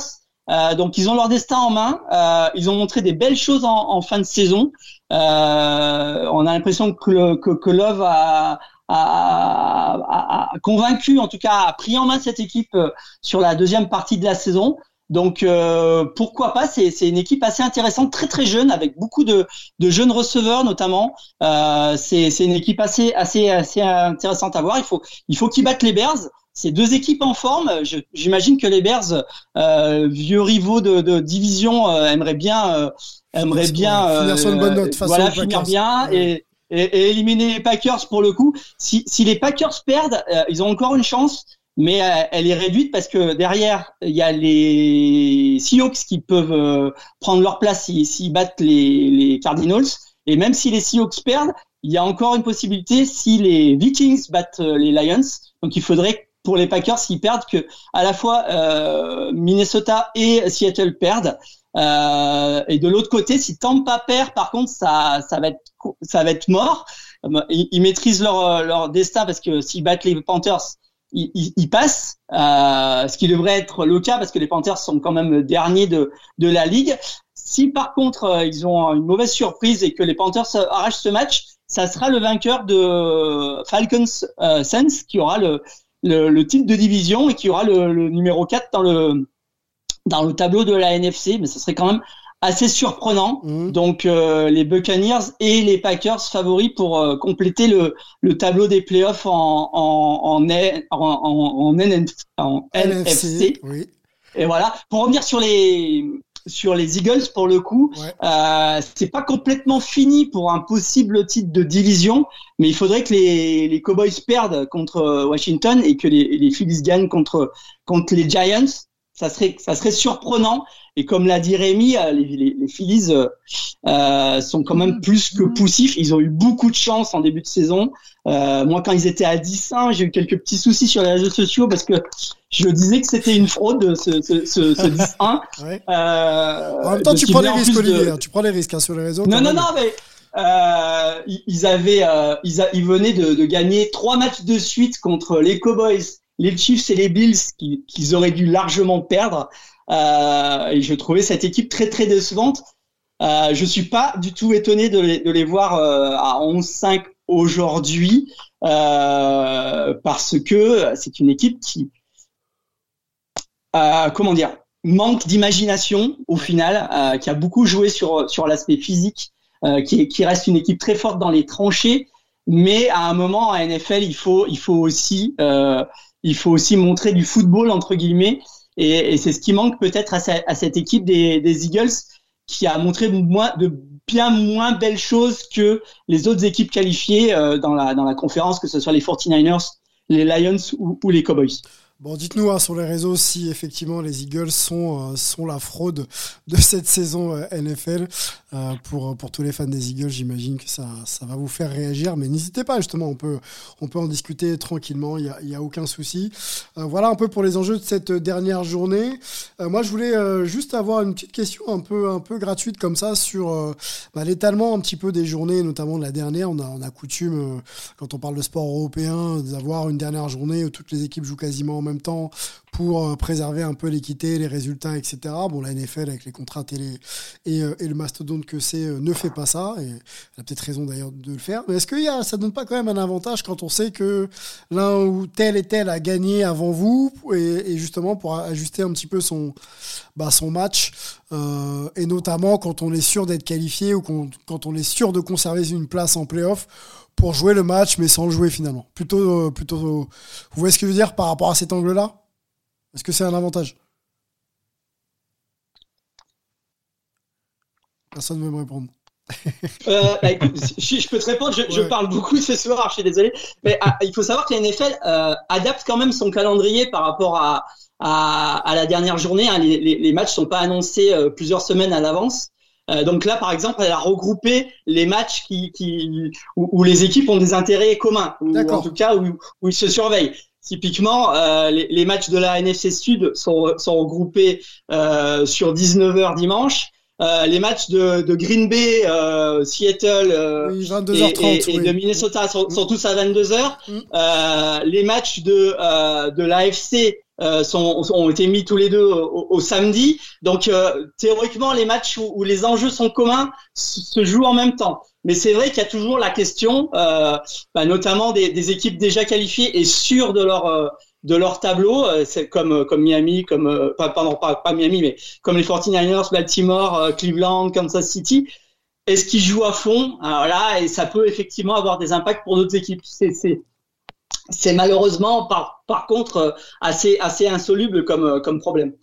Euh, donc, ils ont leur destin en main. Euh, ils ont montré des belles choses en, en fin de saison. Euh, on a l'impression que, le, que, que Love a... A, a, a convaincu, en tout cas a pris en main cette équipe sur la deuxième partie de la saison. Donc euh, pourquoi pas, c'est, c'est une équipe assez intéressante, très très jeune, avec beaucoup de, de jeunes receveurs notamment. Euh, c'est, c'est une équipe assez, assez, assez intéressante à voir. Il faut, il faut qu'ils battent les Bears. C'est deux équipes en forme. Je, j'imagine que les Bears, euh, vieux rivaux de, de division, euh, aimeraient bien, euh, aimeraient bien, euh, finir sur une bonne note, voilà, finir bien et Et, et éliminer les Packers pour le coup. Si, si les Packers perdent, euh, ils ont encore une chance, mais euh, elle est réduite parce que derrière, il y a les Seahawks qui peuvent euh, prendre leur place s'ils si, si battent les, les Cardinals. Et même si les Seahawks perdent, il y a encore une possibilité si les Vikings battent euh, les Lions. Donc il faudrait pour les Packers qu'ils perdent, que à la fois euh, Minnesota et Seattle perdent. Euh, et de l'autre côté, si Tampa perd, par contre, ça, ça va être, ça va être mort. Ils, ils maîtrisent leur, leur destin parce que s'ils battent les Panthers, ils, ils, ils passent. Euh, ce qui devrait être le cas parce que les Panthers sont quand même derniers de, de la ligue. Si par contre, ils ont une mauvaise surprise et que les Panthers arrachent ce match, ça sera le vainqueur de Falcons euh, Saints qui aura le, le, le titre de division et qui aura le, le numéro quatre dans le dans le tableau de la N F C, mais ce serait quand même assez surprenant. Mmh. Donc, euh, les Buccaneers et les Packers favoris pour euh, compléter le, le tableau des playoffs en, en, en, en, en, en, en N F C. Oui. Et voilà. Pour revenir sur les, sur les Eagles, pour le coup, ouais. euh, c'est pas complètement fini pour un possible titre de division, mais il faudrait que les, les Cowboys perdent contre Washington et que les, les Phillies gagnent contre, contre les Giants. Ça serait, ça serait surprenant. Et comme l'a dit Rémi, les, les, les Phillies euh, sont quand même plus que poussifs. Ils ont eu beaucoup de chance en début de saison. Euh, moi, quand ils étaient à dix un, j'ai eu quelques petits soucis sur les réseaux sociaux parce que je disais que c'était une fraude, ce, ce, ce, ce dix un. Ouais. Euh, en même temps, tu prends, risques, de... Olivier, hein, tu prends les risques, Olivier. Tu prends les risques sur les réseaux. Non, non, même. non, mais... Euh, ils, avaient, euh, ils, a, ils venaient de, de gagner trois matchs de suite contre les Cowboys, les Chiefs et les Bills qui, qu'ils auraient dû largement perdre. Euh, et je trouvais cette équipe très, très décevante. Euh, je suis pas du tout étonné de les, de les voir euh, à onze cinq aujourd'hui euh, parce que c'est une équipe qui, euh, comment dire, manque d'imagination au final, euh, qui a beaucoup joué sur, sur l'aspect physique, euh, qui, qui reste une équipe très forte dans les tranchées. Mais à un moment, à N F L, il faut, il faut aussi... Euh, Il faut aussi montrer du football, entre guillemets, et, et c'est ce qui manque peut-être à, sa, à cette équipe des, des Eagles qui a montré moins, de bien moins belles choses que les autres équipes qualifiées euh, dans, la, dans la conférence, que ce soit les forty-niners, les Lions ou, ou les Cowboys. Bon, dites-nous hein, sur les réseaux si effectivement les Eagles sont, euh, sont la fraude de cette saison euh, N F L. Euh, pour, pour tous les fans des Eagles, j'imagine que ça, ça va vous faire réagir. Mais n'hésitez pas, justement, on peut, on peut en discuter tranquillement, il n'y a, y a aucun souci. Euh, voilà un peu pour les enjeux de cette dernière journée. Euh, moi, je voulais euh, juste avoir une petite question un peu, un peu gratuite comme ça sur euh, bah, l'étalement un petit peu des journées, notamment de la dernière. On a, on a coutume, euh, quand on parle de sport européen, d'avoir une dernière journée où toutes les équipes jouent quasiment en même temps pour préserver un peu l'équité, les résultats, et cetera. Bon, la N F L, avec les contrats télé et, et le mastodonte que c'est, ne fait pas ça. Et elle a peut-être raison d'ailleurs de le faire. Mais est-ce que y a, ça ne donne pas quand même un avantage quand on sait que l'un ou tel et tel a gagné avant vous et, et justement pour ajuster un petit peu son, bah, son match euh, et notamment quand on est sûr d'être qualifié ou qu'on, quand on est sûr de conserver une place en play-off pour jouer le match mais sans le jouer finalement. Plutôt, euh, plutôt, euh, vous voyez ce que je veux dire par rapport à cet angle-là ? Est-ce que c'est un avantage ? Personne ne veut me répondre. euh, bah, écoute, si je peux te répondre, je, ouais. je parle beaucoup ce soir, je suis désolé. Mais à, il faut savoir que la N F L euh, adapte quand même son calendrier par rapport à, à, à la dernière journée. Hein. Les, les, les matchs ne sont pas annoncés euh, plusieurs semaines à l'avance. Euh, donc là, par exemple, elle a regroupé les matchs qui, qui, où, où les équipes ont des intérêts communs, ou en tout cas où, où ils se surveillent. Typiquement, euh, les, les matchs de la N F C Sud sont, sont regroupés euh, sur dix-neuf heures dimanche. Euh, les matchs de, de Green Bay, euh, Seattle euh, oui, vingt-deux heures trente, et, et, oui. et de Minnesota sont, sont tous à vingt-deux heures. Mm. Euh, les matchs de, euh, de l'A F C euh, sont, ont été mis tous les deux au, au samedi. Donc, euh, théoriquement, les matchs où, où les enjeux sont communs se, se jouent en même temps. Mais c'est vrai qu'il y a toujours la question, euh, bah, notamment des, des équipes déjà qualifiées et sûres de leur euh, de leur tableau, euh, c'est comme comme Miami, comme euh, pas, pardon, pas pas Miami, mais comme les forty-niners, Baltimore, euh, Cleveland, Kansas City. Est-ce qu'ils jouent à fond ? Alors là, et ça peut effectivement avoir des impacts pour d'autres équipes. C'est c'est c'est malheureusement par par contre assez assez insoluble comme comme problème.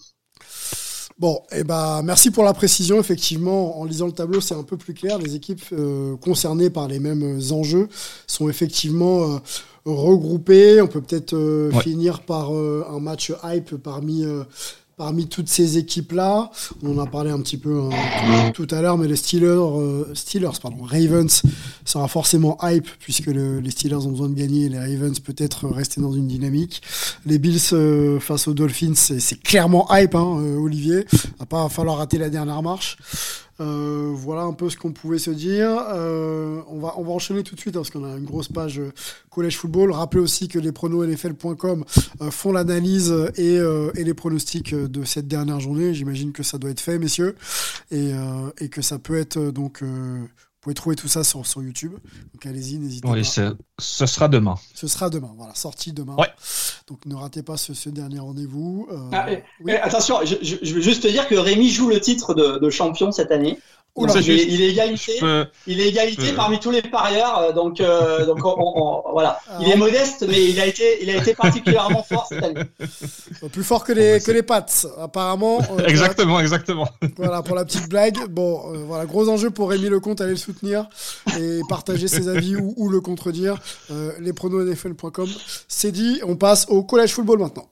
Bon, eh ben, merci pour la précision. Effectivement, en lisant le tableau, c'est un peu plus clair. Les équipes euh, concernées par les mêmes enjeux sont effectivement euh, regroupées. On peut peut-être euh, ouais. finir par euh, un match hype parmi, euh, parmi toutes ces équipes-là. On en a parlé un petit peu hein, tout, tout à l'heure, mais les Steelers, euh, Steelers pardon, Ravens sera forcément hype puisque le, les Steelers ont besoin de gagner et les Ravens peut-être rester dans une dynamique. Les Bills euh, face aux Dolphins, c'est, c'est clairement hype, hein, euh, Olivier. Il va pas falloir rater la dernière marche. Euh, voilà un peu ce qu'on pouvait se dire. Euh, on va on va enchaîner tout de suite hein, parce qu'on a une grosse page euh, collège football. Rappelez aussi que les pronos N F L point com euh, font l'analyse et euh, et les pronostics de cette dernière journée. J'imagine que ça doit être fait, messieurs, et euh, et que ça peut être donc. Euh, Vous pouvez trouver tout ça sur, sur YouTube. Donc allez-y, n'hésitez oui, pas. Ce, ce sera demain. Ce sera demain, voilà, sortie demain. Ouais. Donc ne ratez pas ce, ce dernier rendez-vous. Euh, ah, oui. eh, attention, je, je, je veux juste te dire que Rémi joue le titre de, de champion cette année. Oula, donc, il, il est égalité, peux, il est égalité parmi tous les parieurs. Donc, euh, donc on, on, on, voilà. Alors, il est modeste, mais il a été, il a été particulièrement fort cette année. Plus fort que les, que les Pats, apparemment. Euh, exactement, voilà, exactement. Voilà, pour la petite blague. Bon, euh, voilà, gros enjeu pour Rémi Lecomte, allez le soutenir et partager ses avis ou, ou le contredire. Euh, les pronos N F L point com, c'est dit. On passe au collège football maintenant.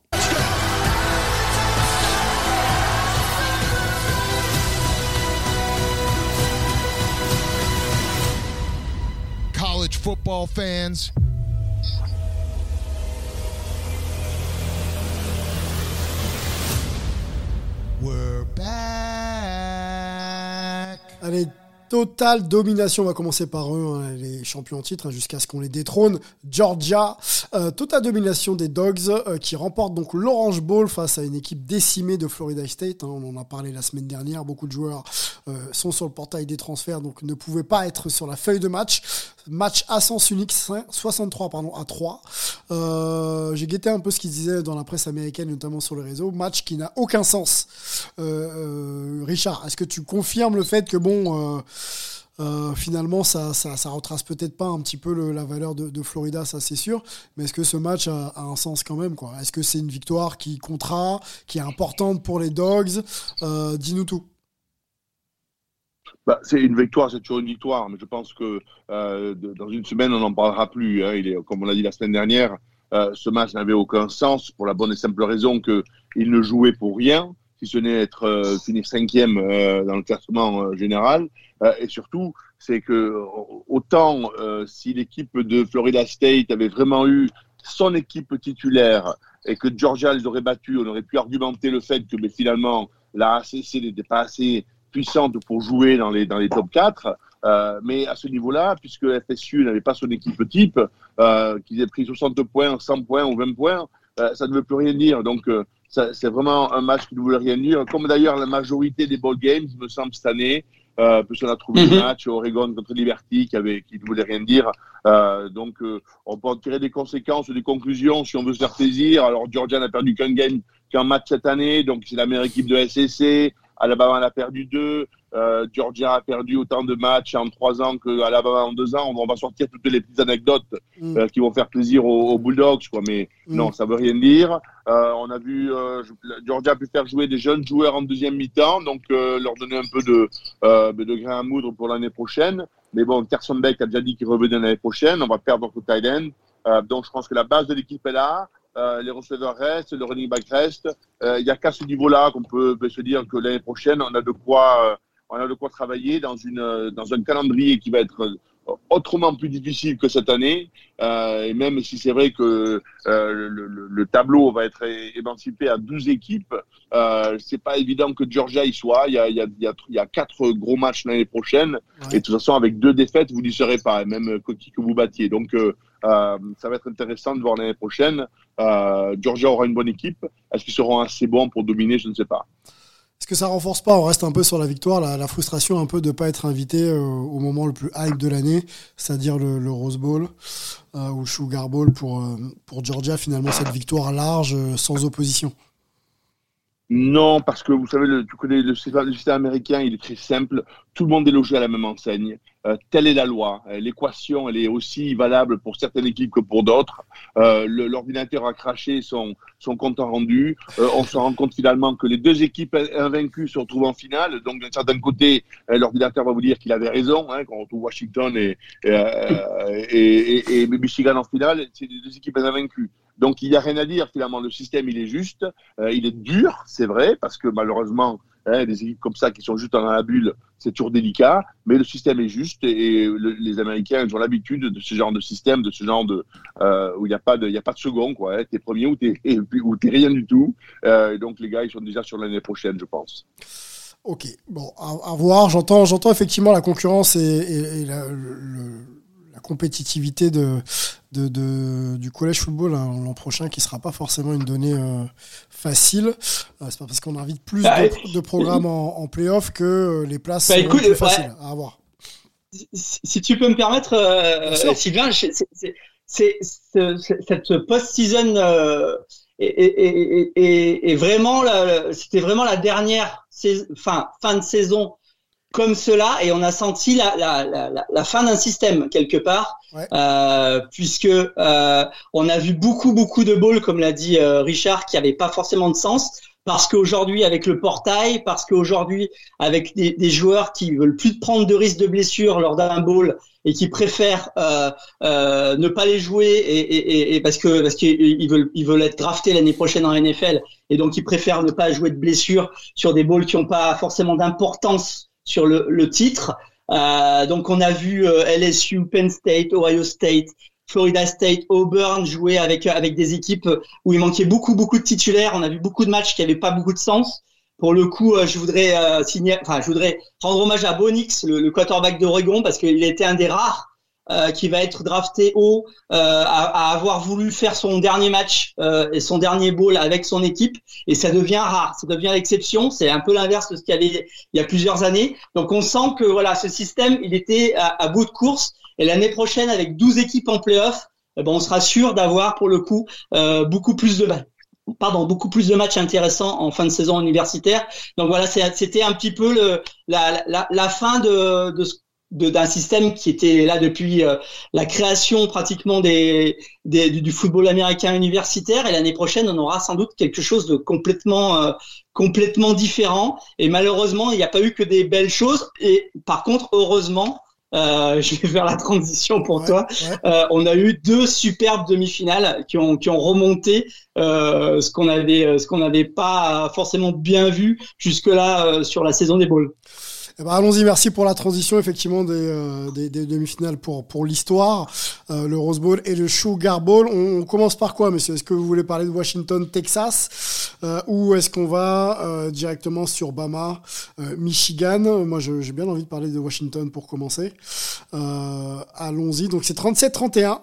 Football fans. We're back. Allez, totale domination. On va commencer par eux, hein, les champions en titre, hein, jusqu'à ce qu'on les détrône. Georgia, euh, totale domination des Dogs euh, qui remportent donc l'Orange Bowl face à une équipe décimée de Florida State. Hein, on en a parlé la semaine dernière. Beaucoup de joueurs euh, sont sur le portail des transferts, donc ne pouvaient pas être sur la feuille de match. Match à sens unique, soixante-trois pardon, à trois. Euh, j'ai guetté un peu ce qu'ils disaient dans la presse américaine, notamment sur les réseaux. Match qui n'a aucun sens. Euh, euh, Richard, est-ce que tu confirmes le fait que, bon, euh, euh, finalement, ça, ça, ça retrace peut-être pas un petit peu le, la valeur de, de Florida, ça c'est sûr, mais est-ce que ce match a, a un sens quand même, quoi ? Est-ce que c'est une victoire qui comptera, qui est importante pour les Dogs ? euh, Dis-nous tout. Bah, c'est une victoire, c'est toujours une victoire, mais je pense que euh, de, dans une semaine, on n'en parlera plus. Hein. Il est, comme on l'a dit la semaine dernière, euh, ce match n'avait aucun sens pour la bonne et simple raison qu'il ne jouait pour rien, si ce n'est être euh, finir cinquième euh, dans le classement euh, général. Euh, et surtout, c'est que autant euh, si l'équipe de Florida State avait vraiment eu son équipe titulaire et que Georgia les aurait battus, on aurait pu argumenter le fait que mais finalement la A C C n'était pas assez puissante pour jouer dans les, dans les top quatre, euh, mais à ce niveau-là, puisque F S U n'avait pas son équipe type, euh, qu'ils aient pris soixante points, cent points ou vingt points, euh, ça ne veut plus rien dire. Donc, euh, ça, c'est vraiment un match qui ne voulait rien dire. Comme d'ailleurs la majorité des ball games, il me semble, cette année, euh, puisqu'on a trouvé mm-hmm. le match Oregon contre Liberty qui, avait, qui ne voulait rien dire. Euh, donc, euh, on peut en tirer des conséquences, des conclusions si on veut se faire plaisir. Alors, Georgia n'a perdu qu'un game, qu'un match cette année, donc c'est la meilleure équipe de S E C. Alabama en a perdu deux. Euh, Georgia a perdu autant de matchs en trois ans qu'Alabama en deux ans. On va sortir toutes les petites anecdotes mm. euh, qui vont faire plaisir aux, aux Bulldogs, quoi. Mais mm. non, ça veut rien dire. Euh, on a vu euh, Georgia a pu faire jouer des jeunes joueurs en deuxième mi-temps, donc euh, leur donner un peu de, euh, de grain à moudre pour l'année prochaine. Mais bon, Carson Beck a déjà dit qu'il revenait l'année prochaine. On va perdre notre tight end. Euh, donc je pense que la base de l'équipe est là. Euh, les receveurs restent, le running back reste. Il euh, n'y a qu'à ce niveau-là qu'on peut, peut se dire que l'année prochaine, on a de quoi, euh, on a de quoi travailler dans, une, dans un calendrier qui va être autrement plus difficile que cette année. Euh, et même si c'est vrai que euh, le, le, le tableau va être émancipé à douze équipes, euh, c'est pas évident que Georgia y soit. Il y a, y, a, y, a, y a quatre gros matchs l'année prochaine. Ouais. Et de toute façon, avec deux défaites, vous n'y serez pas, même que, que vous battiez. Donc, euh, Euh, ça va être intéressant de voir l'année prochaine. Euh, Georgia aura une bonne équipe. Est-ce qu'ils seront assez bons pour dominer? Je ne sais pas. Est-ce que ça ne renforce pas, on reste un peu sur la victoire, la, la frustration un peu de ne pas être invité euh, au moment le plus hype de l'année, c'est-à-dire le, le Rose Bowl euh, ou Sugar Bowl pour, euh, pour Georgia, finalement, cette victoire large, euh, sans opposition? Non, parce que vous savez, le, tu connais le système américain, il est très simple. Tout le monde est logé à la même enseigne. Euh, telle est la loi. Euh, l'équation, elle est aussi valable pour certaines équipes que pour d'autres. Euh, le, l'ordinateur a craché son, son compte en rendu. Euh, on se rend compte finalement que les deux équipes invaincues se retrouvent en finale. Donc, d'un certain côté, euh, l'ordinateur va vous dire qu'il avait raison, hein, qu'on retrouve Washington et, et, euh, et, et, et Michigan en finale. C'est les deux équipes invaincues. Donc, il n'y a rien à dire, finalement. Le système, il est juste. Euh, il est dur, c'est vrai, parce que malheureusement, hein, des équipes comme ça qui sont juste dans la bulle, c'est toujours délicat. Mais le système est juste et le, les Américains ils ont l'habitude de ce genre de système, de ce genre de euh, où il n'y a pas de, il n'y a pas de second, quoi. Hein, t'es premier ou t'es, ou t'es rien du tout. Euh, donc, les gars, ils sont déjà sur l'année prochaine, je pense. Ok. Bon, à, à voir. J'entends, j'entends effectivement la concurrence et, et, et la, le, le... la compétitivité de, de, de, du collège football hein, l'an prochain qui ne sera pas forcément une donnée euh, facile. Euh, c'est pas parce qu'on invite plus bah, de, de programmes en, en play-off que les places bah, sont écoute, plus ouais. faciles à avoir. Si, si tu peux me permettre, euh, Sylvain, c'est, c'est, c'est, c'est, cette post-season euh, est, est, est, est, est vraiment la, c'était vraiment la dernière saison, fin, fin de saison comme cela, et on a senti la, la, la, la fin d'un système quelque part, ouais. euh, puisque euh, on a vu beaucoup beaucoup de balls, comme l'a dit euh, Richard, qui n'avaient pas forcément de sens, parce qu'aujourd'hui avec le portail, parce qu'aujourd'hui avec des, des joueurs qui veulent plus prendre de risques de blessure lors d'un ball et qui préfèrent euh, euh, ne pas les jouer et, et, et parce que parce qu'ils veulent ils veulent être draftés l'année prochaine en N F L, et donc ils préfèrent ne pas jouer de blessure sur des balls qui n'ont pas forcément d'importance sur le, le titre. Euh, donc on a vu euh, L S U, Penn State, Ohio State, Florida State, Auburn jouer avec avec des équipes où il manquait beaucoup beaucoup de titulaires. On a vu beaucoup de matchs qui n'avaient pas beaucoup de sens. Pour le coup, euh, je voudrais euh, signaler, enfin je voudrais rendre hommage à Bo Nix, le, le quarterback d'Oregon, parce qu'il était un des rares euh, qui va être drafté haut euh, à, à avoir voulu faire son dernier match euh, et son dernier bowl avec son équipe, et ça devient rare, ça devient l'exception, c'est un peu l'inverse de ce qu'il y avait il y a plusieurs années. Donc on sent que voilà, ce système, il était à, à bout de course, et l'année prochaine avec douze équipes en play-off, eh ben on sera sûr d'avoir pour le coup euh, beaucoup plus de balles. Pardon, beaucoup plus de matchs intéressants en fin de saison universitaire. Donc voilà, c'est, c'était un petit peu le, la, la, la fin de, de ce De, d'un système qui était là depuis euh, la création pratiquement des, des, du football américain universitaire, et l'année prochaine on aura sans doute quelque chose de complètement euh, complètement différent, et malheureusement il n'y a pas eu que des belles choses. Et par contre, heureusement, euh, je vais faire la transition pour ouais, toi ouais. Euh, on a eu deux superbes demi-finales qui ont qui ont remonté euh, ce qu'on avait ce qu'on n'avait pas forcément bien vu jusque-là euh, sur la saison des bowls. Eh ben allons-y, merci pour la transition, effectivement, des, euh, des, des demi-finales pour, pour l'histoire, euh, le Rose Bowl et le Sugar Bowl. On, on commence par quoi, monsieur? Est-ce que vous voulez parler de Washington, Texas, euh, ou est-ce qu'on va euh, directement sur Bama, euh, Michigan? Moi, je, j'ai bien envie de parler de Washington pour commencer. Euh, allons-y, donc c'est trente-sept trente et un,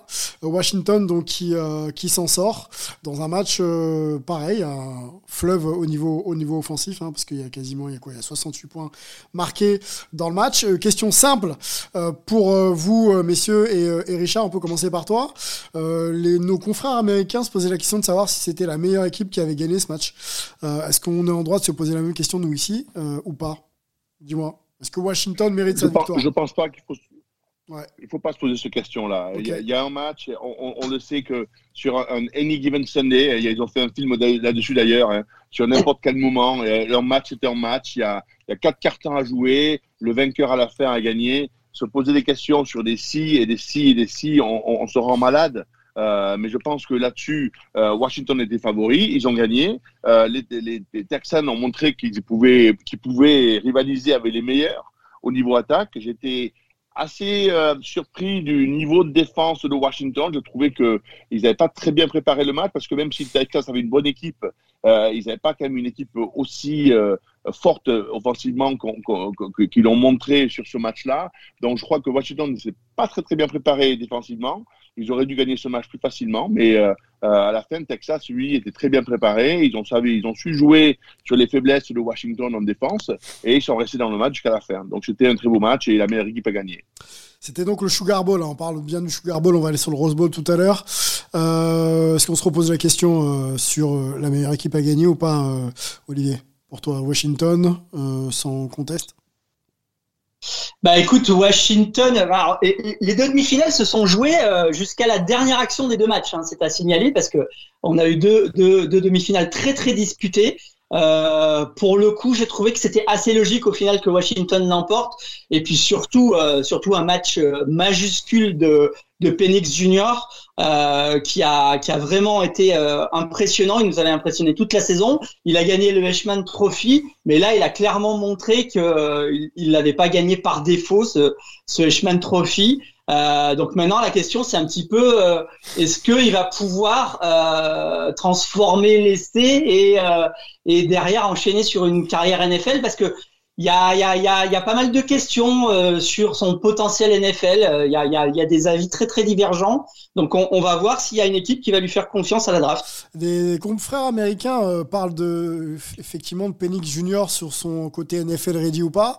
Washington donc qui euh, qui s'en sort dans un match euh, pareil, un fleuve au niveau au niveau offensif, hein, parce qu'il y a quasiment il y a quoi il y a soixante-huit points marqués dans le match. Euh, question simple euh, pour euh, vous euh, messieurs et, euh, et Richard, on peut commencer par toi. Euh, les nos confrères américains se posaient la question de savoir si c'était la meilleure équipe qui avait gagné ce match. Euh, est-ce qu'on est en droit de se poser la même question nous ici euh, ou pas? Dis-moi. Est-ce que Washington mérite je sa pense, victoire? Je ne pense pas qu'il faut. Ouais. Il ne faut pas se poser cette question-là. Okay. Il, y a, il y a un match, on, on, on le sait que sur un, un Any Given Sunday, ils ont fait un film là-dessus d'ailleurs, hein, sur n'importe quel moment, et leur match était un match, il y a, il y a quatre cartons à jouer, le vainqueur à la fin a gagné. Se poser des questions sur des si et des si et des si, on, on, on se rend malade. Euh, mais je pense que là-dessus, euh, Washington était favori, ils ont gagné. Euh, les, les, les Texans ont montré qu'ils pouvaient, qu'ils pouvaient rivaliser avec les meilleurs au niveau attaque. J'étais assez euh, surpris du niveau de défense de Washington. Je trouvais que ils n'avaient pas très bien préparé le match parce que même si les Texans avaient une bonne équipe, euh, ils n'avaient pas quand même une équipe aussi euh, forte offensivement qu'on, qu'on, qu'ils l'ont montré sur ce match-là. Donc je crois que Washington ne s'est pas très très bien préparé défensivement. Ils auraient dû gagner ce match plus facilement, mais euh, euh, à la fin, Texas, lui, était très bien préparé. Ils ont, savé, ils ont su jouer sur les faiblesses de Washington en défense et ils sont restés dans le match jusqu'à la fin. Donc, c'était un très beau match et la meilleure équipe a gagné. C'était donc le Sugar Bowl. Hein. On parle bien du Sugar Bowl. On va aller sur le Rose Bowl tout à l'heure. Euh, est-ce qu'on se repose la question euh, sur euh, la meilleure équipe à gagner ou pas, euh, Olivier? Pour toi, Washington, euh, sans conteste? Bah écoute, Washington, alors, les deux demi-finales se sont jouées jusqu'à la dernière action des deux matchs, hein, c'est à signaler parce que on a eu deux, deux, deux demi-finales très très disputées. Euh, pour le coup, j'ai trouvé que c'était assez logique au final que Washington l'emporte, et puis surtout, euh, surtout un match majuscule de, de Penix junior euh, qui a qui a vraiment été euh, impressionnant. Il nous avait impressionné toute la saison. Il a gagné le Heisman Trophy, mais là, il a clairement montré que euh, il l'avait pas gagné par défaut ce, ce Heisman Trophy. Euh, donc maintenant la question c'est un petit peu euh, est-ce qu'il va pouvoir euh, transformer l'essai et, euh, et derrière enchaîner sur une carrière N F L, parce que il y a, y, a, y, a, y a pas mal de questions euh, sur son potentiel N F L. Il euh, y, a, y, a, y a des avis très très divergents. Donc on, on va voir s'il y a une équipe qui va lui faire confiance à la draft. Des confrères américains euh, parlent de, effectivement de Penix junior sur son côté N F L ready ou pas.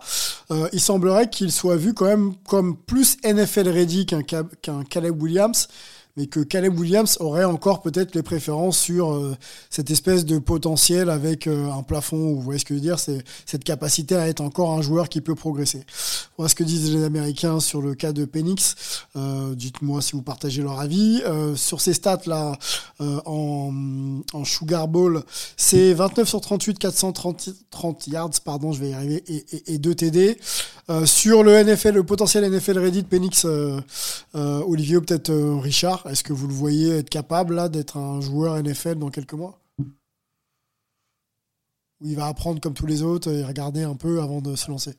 Euh, il semblerait qu'il soit vu quand même comme plus N F L ready qu'un, qu'un Caleb Williams, mais que Caleb Williams aurait encore peut-être les préférences sur euh, cette espèce de potentiel avec euh, un plafond, vous voyez ce que je veux dire, c'est cette capacité à être encore un joueur qui peut progresser. Voilà ce que disent les Américains sur le cas de Penix. Euh, dites-moi si vous partagez leur avis. Euh, sur ces stats-là, euh, en, en Sugar Bowl, c'est vingt-neuf sur trente-huit, quatre cent trente yards, pardon, je vais y arriver, et, et, et deux T D. Euh, sur le N F L, le potentiel N F L ready de Penix, euh, euh, Olivier ou peut-être euh, Richard, est-ce que vous le voyez être capable là, d'être un joueur N F L dans quelques mois? Ou il va apprendre comme tous les autres et regarder un peu avant de se lancer?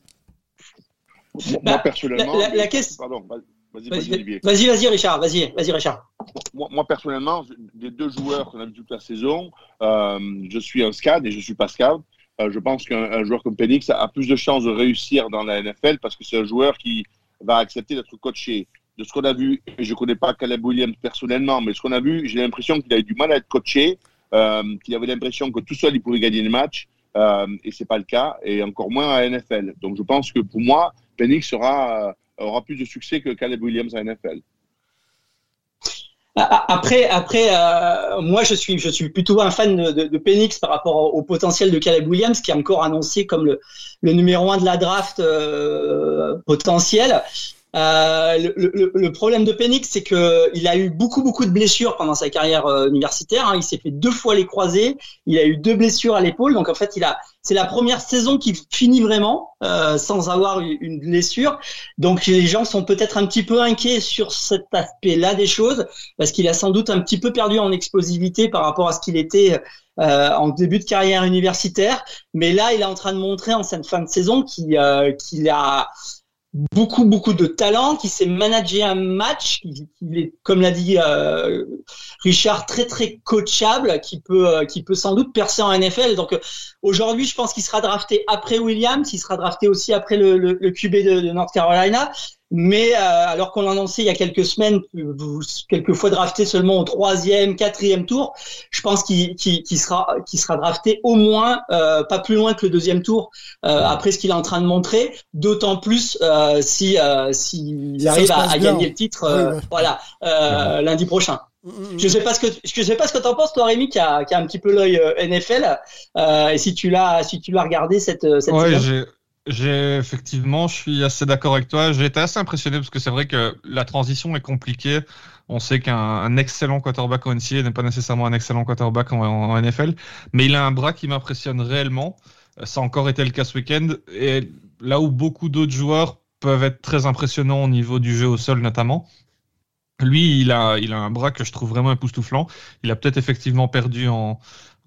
Moi, bah, personnellement... La, la, la question... Pardon, vas-y, vas-y, vas-y, Olivier. Vas-y, vas-y, Richard. Vas-y, vas-y, Richard. Moi, moi, personnellement, des deux joueurs qu'on a vu toute la saison, euh, je suis un scout et je ne suis pas scout. Euh, je pense qu'un joueur comme Penix a plus de chances de réussir dans la N F L parce que c'est un joueur qui va accepter d'être coaché. De ce qu'on a vu, et je ne connais pas Caleb Williams personnellement, mais ce qu'on a vu, j'ai l'impression qu'il avait du mal à être coaché, euh, qu'il avait l'impression que tout seul, il pouvait gagner les matchs, euh, et ce n'est pas le cas, et encore moins à N F L. Donc je pense que pour moi, Penix sera, aura plus de succès que Caleb Williams à N F L. Après, après, euh, moi je suis, je suis plutôt un fan de, de, de Penix par rapport au, au potentiel de Caleb Williams, qui est encore annoncé comme le, le numéro un de la draft euh, potentiel. Euh, le, le, le problème de Penix, c'est que il a eu beaucoup beaucoup de blessures pendant sa carrière euh, universitaire. Hein. Il s'est fait deux fois les croisés. Il a eu deux blessures à l'épaule. Donc en fait, il a c'est la première saison qui finit vraiment euh, sans avoir une blessure. Donc les gens sont peut-être un petit peu inquiets sur cet aspect-là des choses parce qu'il a sans doute un petit peu perdu en explosivité par rapport à ce qu'il était euh, en début de carrière universitaire. Mais là, il est en train de montrer en cette fin de saison qu'il, euh, qu'il a beaucoup beaucoup de talent, qui sait manager un match, qui, qui est, comme l'a dit euh, Richard, très très coachable, qui peut euh, qui peut sans doute percer en N F L. Donc euh, aujourd'hui, je pense qu'il sera drafté après Williams, il sera drafté aussi après le, le, le Q B de, de North Carolina. Mais euh, alors qu'on l'a annoncé il y a quelques semaines, quelquefois drafté seulement au troisième, quatrième tour, je pense qu'il, qu'il, qu'il sera, qu'il sera drafté au moins euh, pas plus loin que le deuxième tour euh, après ce qu'il est en train de montrer. D'autant plus euh, si euh, s'il si arrive à, à gagner le titre, euh, oui, ouais. voilà, euh, ouais. lundi prochain. Je sais pas ce que je sais pas ce que t'en penses toi, Rémi, qui a qui a un petit peu l'œil N F L, euh, et si tu l'as si tu l'as regardé cette cette ouais, j'ai, j'ai effectivement, je suis assez d'accord avec toi. J'ai été assez impressionné parce que c'est vrai que la transition est compliquée. On sait qu'un un excellent quarterback en N C A A n'est pas nécessairement un excellent quarterback en, en N F L, mais il a un bras qui m'impressionne réellement. Ça a encore été le cas ce week-end, et là où beaucoup d'autres joueurs peuvent être très impressionnants au niveau du jeu au sol notamment. Lui, il a, il a un bras que je trouve vraiment époustouflant. Il a peut-être effectivement perdu en,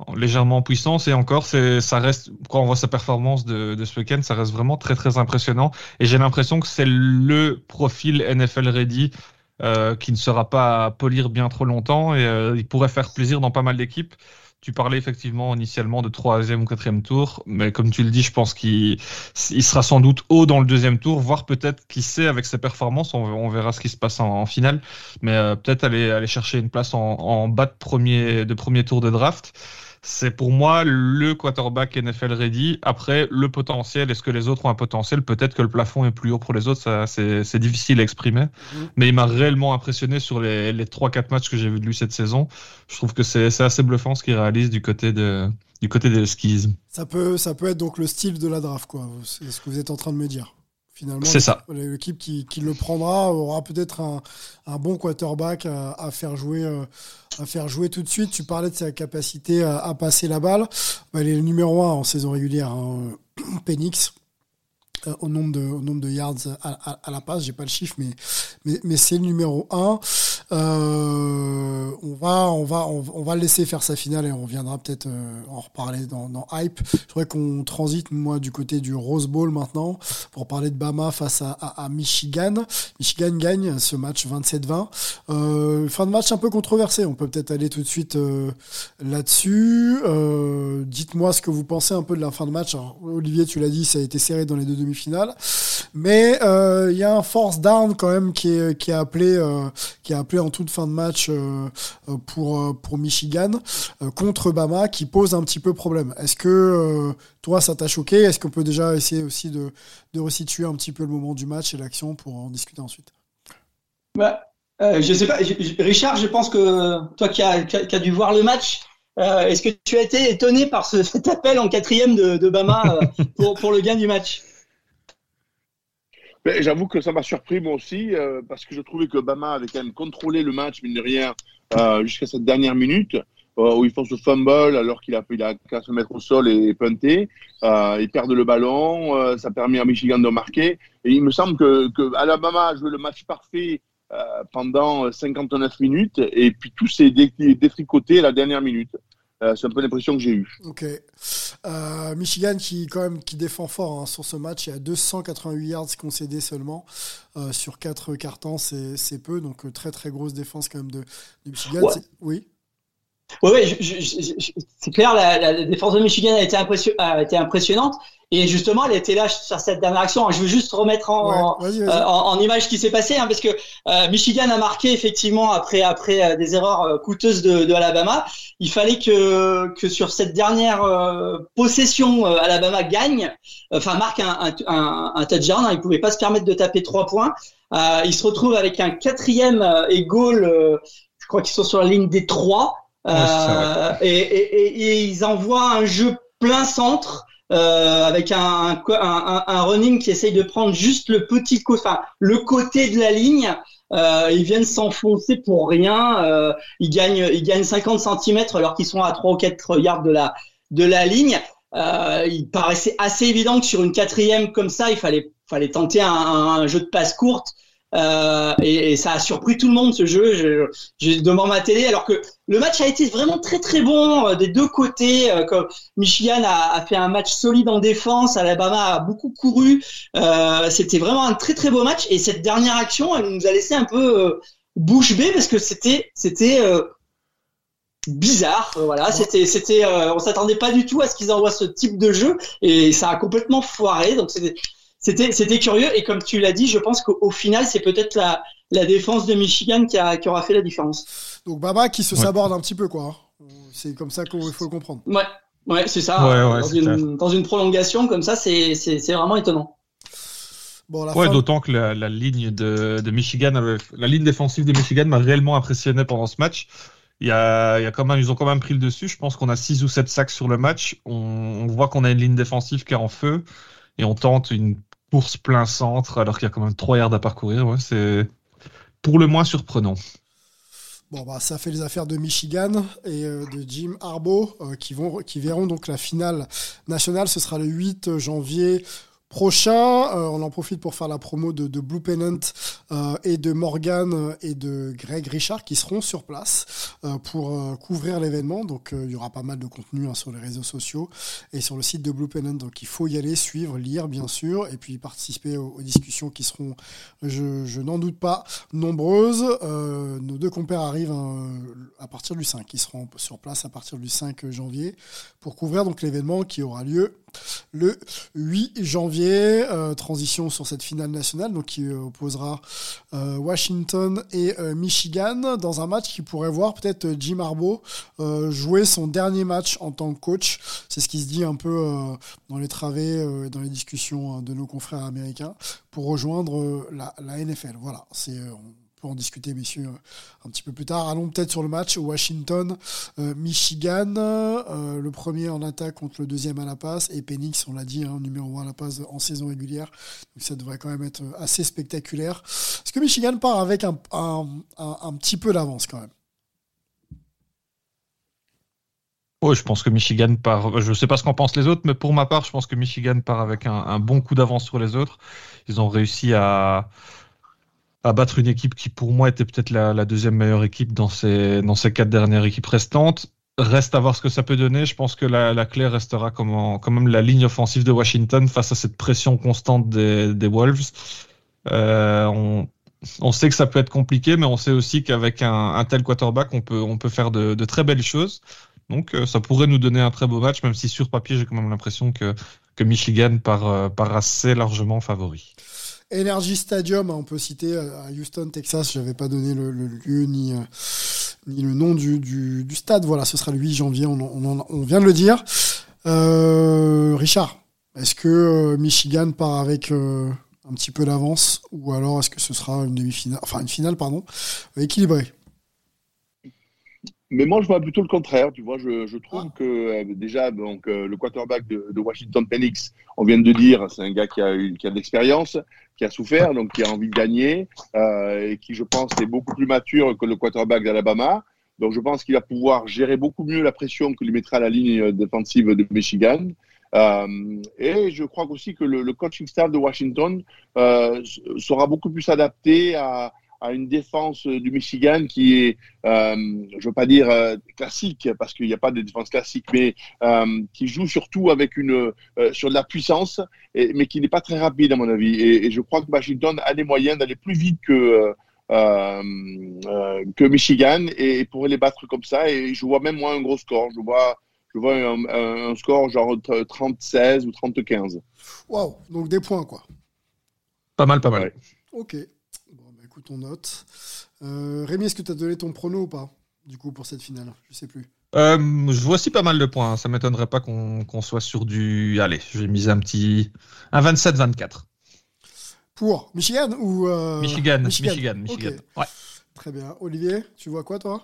en légèrement en puissance, et encore, c'est, ça reste, quand on voit sa performance de, de ce week-end, ça reste vraiment très très impressionnant. Et j'ai l'impression que c'est le profil N F L ready euh, qui ne sera pas à polir bien trop longtemps, et euh, il pourrait faire plaisir dans pas mal d'équipes. Tu parlais effectivement initialement de troisième ou quatrième tour, mais comme tu le dis, je pense qu'il il sera sans doute haut dans le deuxième tour, voire peut-être, qui sait, avec ses performances, on, on verra ce qui se passe en, en finale, mais euh, peut-être aller, aller chercher une place en, en bas de premier, de premier tour de draft. C'est pour moi le quarterback N F L ready. Après, le potentiel, est-ce que les autres ont un potentiel ? Peut-être que le plafond est plus haut pour les autres, ça, c'est, c'est difficile à exprimer. Mmh. Mais il m'a réellement impressionné sur les, les trois quatre matchs que j'ai vus de lui cette saison. Je trouve que c'est, c'est assez bluffant ce qu'il réalise du côté, de, du côté des skis. Ça peut, ça peut être donc le style de la draft, quoi. C'est ce que vous êtes en train de me dire. Finalement, c'est ça. L'équipe qui, qui le prendra aura peut-être un, un bon quarterback à, à, faire jouer, à faire jouer tout de suite. Tu parlais de sa capacité à, à passer la balle. Bah, elle est le numéro un en saison régulière, hein. Penix, euh, au, nombre de, au nombre de yards à, à, à la passe. Je n'ai pas le chiffre, mais, mais, mais c'est le numéro un. Euh, on va, on va, on, on va le laisser faire sa finale et on reviendra peut-être euh, en reparler dans, dans hype. Je voudrais qu'on transite, moi, du côté du Rose Bowl maintenant pour parler de Bama face à, à, à Michigan. Michigan gagne ce match vingt-sept vingt. Euh, fin de match un peu controversé. On peut peut-être aller tout de suite euh, là-dessus. Euh, dites-moi ce que vous pensez un peu de la fin de match. Alors, Olivier, tu l'as dit, ça a été serré dans les deux demi-finales, mais il euh, y a un force down quand même qui est, qui est appelé, euh, qui est appelé en toute fin de match pour, pour Michigan contre Bama, qui pose un petit peu problème. Est-ce que toi, ça t'a choqué ? Est-ce qu'on peut déjà essayer aussi de, de resituer un petit peu le moment du match et l'action pour en discuter ensuite ? bah, euh, Je sais pas. Je, je, Richard, je pense que toi qui as qui as dû voir le match, euh, est-ce que tu as été étonné par ce, cet appel en quatrième de, de Bama pour, pour le gain du match ? Mais j'avoue que ça m'a surpris moi aussi, euh, parce que je trouvais que Bama avait quand même contrôlé le match, mine de rien, euh, jusqu'à cette dernière minute, euh, où ils font ce fumble alors qu'il a, il a qu'à se mettre au sol et, et punter. Euh, ils perdent le ballon, euh, ça permet à Michigan de marquer. Et il me semble que, que Alabama a joué le match parfait euh, pendant cinquante-neuf minutes, et puis tout s'est dé- détricoté à la dernière minute. Euh, c'est un peu l'impression que j'ai eue. Ok. Euh, Michigan qui, quand même, qui défend fort, hein, sur ce match. Il y a deux cent quatre-vingt-huit yards concédés seulement. Euh, sur quatre cartons, c'est, c'est peu. Donc, très, très grosse défense quand même de, de Michigan. Ouais. Oui. Oui, ouais, c'est clair. La, la défense de Michigan a été, impression, a été impressionnante. Et justement, elle était là sur cette dernière action. Je veux juste remettre en, ouais, vas-y, vas-y. en, en image ce qui s'est passé, hein, parce que euh, Michigan a marqué effectivement après après euh, des erreurs euh, coûteuses de, de Alabama. Il fallait que que sur cette dernière euh, possession, euh, Alabama gagne, enfin euh, marque un, un, un, un touchdown. Hein, il pouvait pas se permettre de taper trois points. Euh, il se retrouve avec un quatrième euh, et goal. Euh, je crois qu'ils sont sur la ligne des trois. Euh, ouais, c'est ça, ouais. et, et, et, et ils envoient un jeu plein centre. Euh, avec un, un, un, un running qui essaye de prendre juste le petit côté, enfin, le côté de la ligne. Euh, ils viennent s'enfoncer pour rien. Euh, ils gagnent, ils gagnent cinquante centimètres alors qu'ils sont à trois ou quatre yards de la, de la ligne. Euh, il paraissait assez évident que sur une quatrième comme ça, il fallait, fallait tenter un, un jeu de passe courte. Euh, et, et ça a surpris tout le monde, ce jeu. Je, je, devant ma télé, alors que le match a été vraiment très très bon euh, des deux côtés. Euh, comme Michigan a, a fait un match solide en défense, Alabama a beaucoup couru. Euh, c'était vraiment un très très beau match. Et cette dernière action, elle nous a laissé un peu euh, bouche bée parce que c'était c'était euh, bizarre. Euh, voilà, c'était c'était euh, on s'attendait pas du tout à ce qu'ils envoient ce type de jeu et ça a complètement foiré. Donc c'était C'était, c'était curieux, et comme tu l'as dit, je pense qu'au final, c'est peut-être la, la défense de Michigan qui, a, qui aura fait la différence. Donc Baba qui se ouais. saborde un petit peu, quoi. C'est comme ça qu'il faut le comprendre. Ouais, ouais c'est ça. Ouais, ouais, dans, c'est une, dans une prolongation comme ça, c'est, c'est, c'est vraiment étonnant. Bon, ouais, fin... d'autant que la, la ligne de, de Michigan, la ligne défensive de Michigan m'a réellement impressionné pendant ce match. Il y a, il y a quand même, ils ont quand même pris le dessus. Je pense qu'on a six ou sept sacks sur le match. On, on voit qu'on a une ligne défensive qui est en feu et on tente une course plein centre alors qu'il y a quand même trois yards à parcourir. Ouais, c'est pour le moins surprenant. Bon, bah, ça fait les affaires de Michigan et euh, de Jim Harbaugh euh, qui, vont, qui verront donc la finale nationale. Ce sera le huit janvier prochain. Euh, on en profite pour faire la promo de, de Blue Pennant euh, et de Morgan et de Greg Richard qui seront sur place euh, pour euh, couvrir l'événement. Donc euh, il y aura pas mal de contenu hein, sur les réseaux sociaux et sur le site de Blue Pennant. Donc il faut y aller, suivre, lire bien sûr, et puis participer aux, aux discussions qui seront, je, je n'en doute pas, nombreuses. Euh, nos deux compères arrivent hein, à partir du cinq. Ils seront sur place à partir du cinq janvier pour couvrir donc l'événement qui aura lieu le huit janvier, euh, transition sur cette finale nationale donc qui euh, opposera euh, Washington et euh, Michigan dans un match qui pourrait voir peut-être Jim Harbaugh euh, jouer son dernier match en tant que coach. C'est ce qui se dit un peu euh, dans les travées, euh, dans les discussions hein, de nos confrères américains pour rejoindre euh, la, la N F L. Voilà, c'est... Euh, on peut en discuter, messieurs, un petit peu plus tard. Allons peut-être sur le match Washington-Michigan. Euh, euh, le premier en attaque contre le deuxième à la passe. Et Penix, on l'a dit, hein, numéro un à la passe en saison régulière. Donc ça devrait quand même être assez spectaculaire. Est-ce que Michigan part avec un, un, un, un petit peu d'avance quand même? Oui, je pense que Michigan part... Je ne sais pas ce qu'en pensent les autres, mais pour ma part, je pense que Michigan part avec un, un bon coup d'avance sur les autres. Ils ont réussi à... à battre une équipe qui, pour moi, était peut-être la, la deuxième meilleure équipe dans ces, dans ces quatre dernières équipes restantes. Reste à voir ce que ça peut donner. Je pense que la, la clé restera comme en, quand même la ligne offensive de Washington face à cette pression constante des, des Wolves. Euh, on, on sait que ça peut être compliqué, mais on sait aussi qu'avec un, un tel quarterback, on peut, on peut faire de, de très belles choses. Donc, ça pourrait nous donner un très beau match, même si sur papier, j'ai quand même l'impression que, que Michigan part, part assez largement favori. Energy Stadium, on peut citer à Houston, Texas, je n'avais pas donné le, le lieu ni, ni le nom du, du, du stade. Voilà, ce sera le huit janvier, on, on, on vient de le dire. Euh, Richard, est-ce que Michigan part avec euh, un petit peu d'avance, ou alors est-ce que ce sera une demi-finale, enfin une finale, pardon, équilibrée? Mais moi, je vois plutôt le contraire. Tu vois, je, je trouve que euh, déjà, donc euh, le quarterback de, de Washington, Penix, on vient de dire, c'est un gars qui a eu, qui a de l'expérience, qui a souffert, donc qui a envie de gagner, euh, et qui, je pense, est beaucoup plus mature que le quarterback d'Alabama. Donc, je pense qu'il va pouvoir gérer beaucoup mieux la pression que lui mettra la ligne défensive de Michigan. Euh, et je crois aussi que le, le coaching staff de Washington euh, sera beaucoup plus adapté à à une défense du Michigan qui est, euh, je veux pas dire euh, classique, parce qu'il n'y a pas de défense classique, mais euh, qui joue surtout avec une euh, sur de la puissance, et, mais qui n'est pas très rapide à mon avis. Et, et je crois que Washington a les moyens d'aller plus vite que euh, euh, que Michigan et, et pourrait les battre comme ça. Et je vois même moi un gros score. Je vois. Je vois un, un score genre trente-seize ou trente-quinze. Waouh, donc des points quoi. Pas mal, pas mal. Ouais. Ok. Ton note. Euh, Rémi, est-ce que tu as donné ton prono ou pas, du coup, pour cette finale? Je sais plus. Euh, je vois aussi pas mal de points. Ça m'étonnerait pas qu'on, qu'on soit sur du... Allez, j'ai mis un petit... un vingt-sept vingt-quatre. Pour Michigan ou... Euh... Michigan, Michigan, Michigan. Michigan. Okay. Ouais. Très bien. Olivier, tu vois quoi, toi?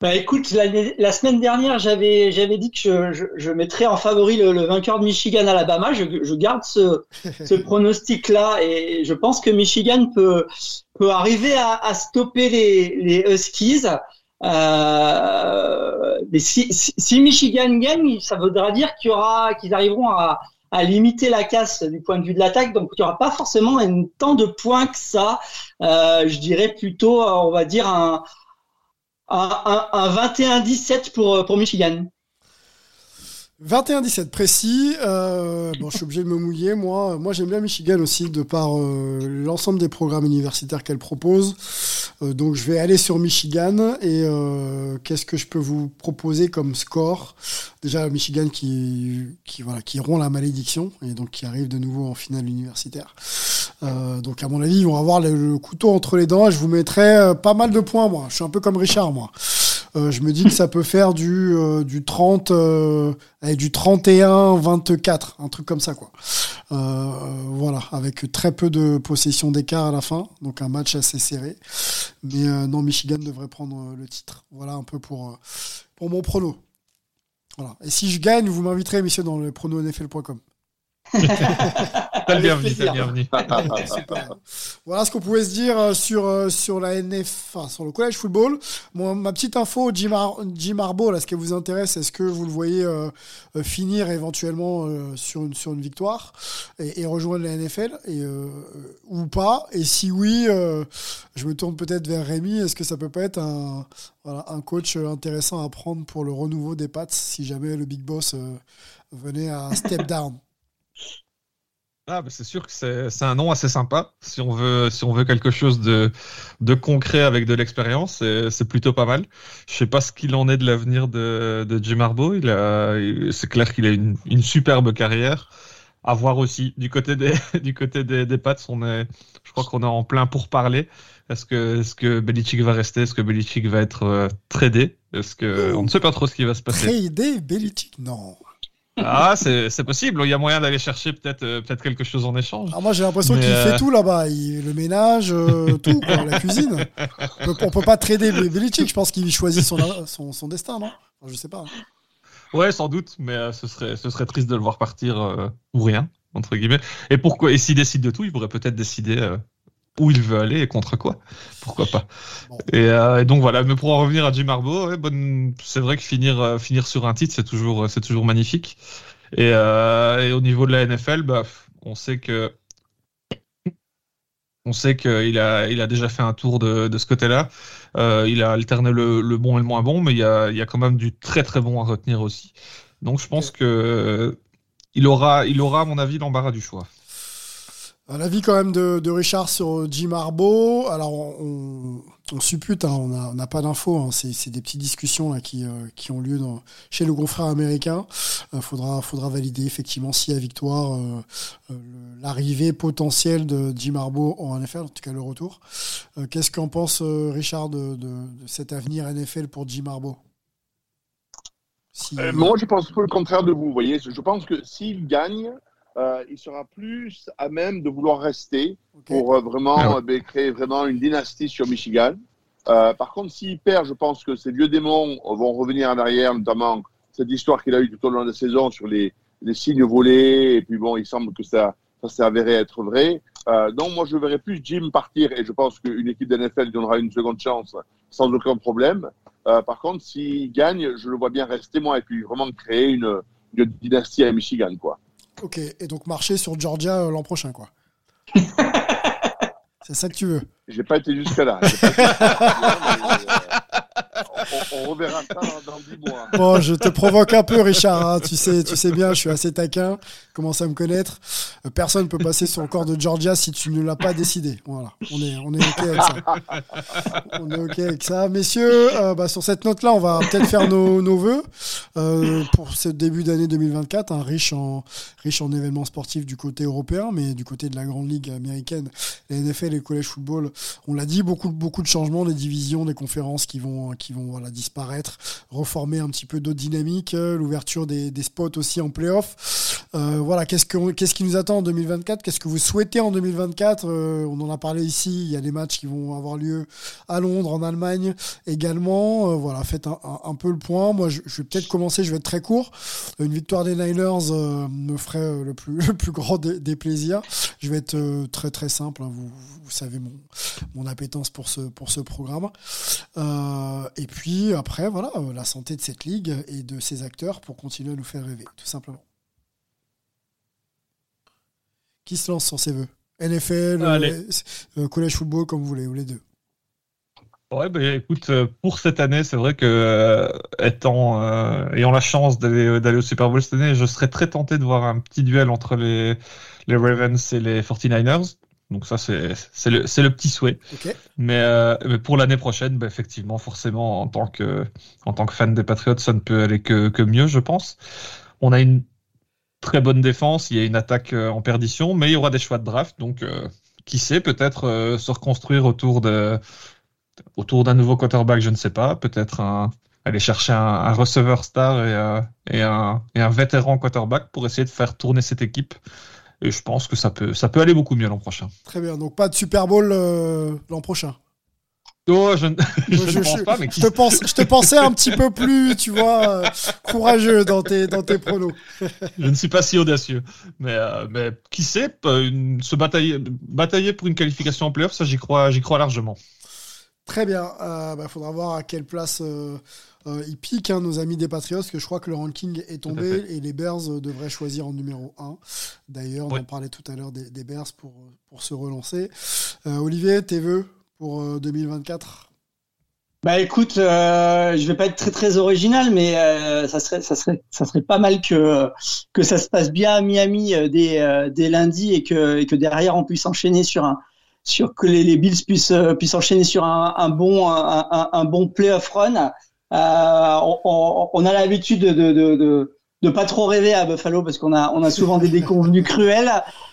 Bah écoute, la, la semaine dernière, j'avais, j'avais dit que je, je, je mettrais en favori le, le vainqueur de Michigan-Alabama. Je, je garde ce, ce pronostic-là et je pense que Michigan peut, peut arriver à, à stopper les, les Huskies. Euh, mais si, si, si Michigan gagne, ça voudra dire qu'il y aura, qu'ils arriveront à, à limiter la casse du point de vue de l'attaque. Donc, il n'y aura pas forcément un, tant de points que ça. Euh, je dirais plutôt, on va dire, un... Un, un, un vingt et un dix-sept pour, pour Michigan. vingt et un dix-sept précis. Euh, bon, je suis obligé de me mouiller. Moi, moi j'aime bien Michigan aussi, de par euh, l'ensemble des programmes universitaires qu'elle propose. Euh, donc je vais aller sur Michigan et euh, qu'est-ce que je peux vous proposer comme score ? Déjà Michigan qui, qui, voilà, qui rompt la malédiction et donc qui arrive de nouveau en finale universitaire. Euh, donc à mon avis ils vont avoir le, le couteau entre les dents et je vous mettrai euh, pas mal de points moi. Je suis un peu comme Richard moi. Euh, je me dis que ça peut faire du, euh, du trente, euh, allez, du trente et un vingt-quatre, un truc comme ça, quoi. Euh, voilà, avec très peu de possession d'écart à la fin, donc un match assez serré. Mais euh, non, Michigan devrait prendre euh, le titre. Voilà un peu pour, euh, pour mon prono. Voilà. Et si je gagne, vous m'inviterez, messieurs, dans le prono N F L point com. T'as le bienvenu, t'as le bienvenu. Voilà ce qu'on pouvait se dire sur, sur la N F, enfin, sur le collège football. Bon, ma petite info, Jim, Har- Jim Harbaugh, là, ce qui vous intéresse, est-ce que vous le voyez euh, finir éventuellement euh, sur, une, sur une victoire et, et rejoindre la N F L et, euh, ou pas? Et si oui, euh, je me tourne peut-être vers Rémi. Est-ce que ça peut pas être un, voilà, un coach intéressant à prendre pour le renouveau des Pats si jamais le Big Boss euh, venait à step down? Ah, bah c'est sûr que c'est, c'est un nom assez sympa. Si on veut, si on veut quelque chose de, de concret avec de l'expérience, c'est, c'est plutôt pas mal. Je sais pas ce qu'il en est de l'avenir de, de Jim Harbaugh. Il a, il, c'est clair qu'il a une, une superbe carrière. À voir aussi. Du côté des, du côté des, des Pats, on est, je crois qu'on est en plein pourparlers. Est-ce que, est-ce que Belichick va rester? Est-ce que Belichick va être euh, tradé? Est-ce que, oh, on ne sait pas trop ce qui va se passer. Tradé Belichick? Non. Ah, c'est, c'est possible. Il y a moyen d'aller chercher peut-être, euh, peut-être quelque chose en échange. Alors moi, j'ai l'impression mais qu'il euh... fait tout là-bas. Il, le ménage, euh, tout, quoi, la cuisine. On peut, on peut pas trader Belichick. Je pense qu'il choisit son, son, son destin, non? Enfin, je sais pas. Ouais, sans doute. Mais euh, ce serait, ce serait triste de le voir partir euh, ou rien, entre guillemets. Et pourquoi? Et s'il décide de tout, il pourrait peut-être décider euh, où il veut aller et contre quoi. Pourquoi pas. Bon. Et, euh, et donc voilà, mais pour en revenir à Jim Harbaugh, ouais, bonne... c'est vrai que finir, euh, finir sur un titre, c'est toujours, c'est toujours magnifique. Et, euh, et au niveau de la N F L, bah, on sait que on sait qu'il a, il a déjà fait un tour de, de ce côté-là. Euh, il a alterné le, le bon et le moins bon, mais il y a, il y a quand même du très très bon à retenir aussi. Donc je pense que euh, il aura, il aura à mon avis l'embarras du choix. L'avis quand même de, de Richard sur Jim Harbaugh. Alors on, on, on suppute, hein, on n'a on a pas d'infos, hein, c'est, c'est des petites discussions là, qui, euh, qui ont lieu dans, chez le confrère américain. Euh, faudra, faudra valider effectivement s'il y a victoire, euh, euh, l'arrivée potentielle de Jim Harbaugh en N F L, en tout cas le retour. Euh, qu'est-ce qu'en pense euh, Richard de, de, de cet avenir N F L pour Jim Harbaugh? si... euh, Moi je pense un peu le contraire de vous, vous voyez. Je pense que s'il gagne, Euh, il sera plus à même de vouloir rester okay. pour euh, vraiment euh, créer vraiment une dynastie sur Michigan. Euh, par contre, s'il perd, je pense que ces vieux démons vont revenir en arrière, notamment cette histoire qu'il a eue tout au long de la saison sur les, les signes volés. Et puis bon, il semble que ça, ça s'est avéré être vrai. Euh, donc moi, je verrai plus Jim partir et je pense qu'une équipe de N F L donnera une seconde chance sans aucun problème. Euh, par contre, s'il gagne, je le vois bien rester moi et puis vraiment créer une, une dynastie à Michigan, quoi. Ok, et donc marcher sur Georgia euh, l'an prochain, quoi. C'est ça que tu veux. J'ai pas été jusque-là. Pas été jusque-là mais, euh, on, on reverra ça dans dix mois. Bon, je te provoque un peu, Richard. Hein. Tu sais, tu sais bien, je suis assez taquin. Commence à me connaître. Personne ne peut passer sur le corps de Georgia si tu ne l'as pas décidé. Voilà, on est, on est ok avec ça. On est ok avec ça, messieurs. Euh, bah, sur cette note-là, on va peut-être faire nos, nos vœux euh, pour ce début d'année deux mille vingt-quatre, hein, riche en, riche en événements sportifs du côté européen, mais du côté de la grande ligue américaine, la N F L et le college football. On l'a dit, beaucoup, beaucoup de changements, des divisions, des conférences qui vont, qui vont voilà, disparaître, reformer un petit peu d'autres dynamiques, l'ouverture des, des spots aussi en play-off. Euh, voilà, qu'est-ce, que, qu'est-ce qui nous attend en deux mille vingt-quatre? Qu'est-ce que vous souhaitez en deux mille vingt-quatre? euh, On en a parlé ici, il y a des matchs qui vont avoir lieu à Londres, en Allemagne également. Euh, voilà, faites un, un, un peu le point. Moi, je, je vais peut-être commencer, je vais être très court. Une victoire des Niners euh, me ferait le plus, le plus grand des, des plaisirs. Je vais être euh, très très simple, hein, vous, vous savez mon... mon appétence pour ce, pour ce programme. Euh, et puis après, voilà, la santé de cette ligue et de ses acteurs pour continuer à nous faire rêver, tout simplement. Qui se lance sur ses vœux? N F L, euh, collège football, comme vous voulez, ou les deux. Ouais, bah, écoute, pour cette année, c'est vrai que euh, étant, euh, ayant la chance d'aller, d'aller au Super Bowl cette année, je serais très tenté de voir un petit duel entre les, les Ravens et les forty-niners. Donc ça, c'est, c'est, le, c'est le petit souhait. Okay. Mais, euh, mais pour l'année prochaine, bah, effectivement, forcément, en tant, que, en tant que fan des Patriots, ça ne peut aller que, que mieux, je pense. On a une très bonne défense, il y a une attaque en perdition, mais il y aura des choix de draft. Donc, euh, qui sait, peut-être euh, se reconstruire autour, de, autour d'un nouveau quarterback, je ne sais pas. Peut-être un, aller chercher un, un receveur star et, euh, et, un, et un vétéran quarterback pour essayer de faire tourner cette équipe. Et je pense que ça peut, ça peut aller beaucoup mieux l'an prochain. Très bien, donc pas de Super Bowl euh, l'an prochain. Oh, je, je, je ne pense je, pas, mais qui... je, te pense, je te pensais un petit peu plus, tu vois, euh, courageux dans tes, dans tes pronos. Je ne suis pas si audacieux. Mais, euh, mais qui sait, une, se batailler, batailler pour une qualification en play-off, ça j'y crois, j'y crois largement. Très bien, il euh, bah, faudra voir à quelle place euh, euh, ils piquent hein, nos amis des Patriots, parce que je crois que le ranking est tombé et les Bears euh, devraient choisir en numéro un. D'ailleurs, on oui. en parlait tout à l'heure des, des Bears pour, pour se relancer. Euh, Olivier, tes vœux pour euh, deux mille vingt-quatre ? Bah écoute, euh, je vais pas être très très original, mais euh, ça serait ça serait ça serait pas mal que que ça se passe bien à Miami euh, dès, euh, dès lundi et que et que derrière on puisse enchaîner sur un sur que les, les Bills puissent, puissent enchaîner sur un, un bon, un, un, un bon playoff run. Euh, on, on, on a l'habitude de, de, de, de, de pas trop rêver à Buffalo parce qu'on a, on a souvent des déconvenues cruelles.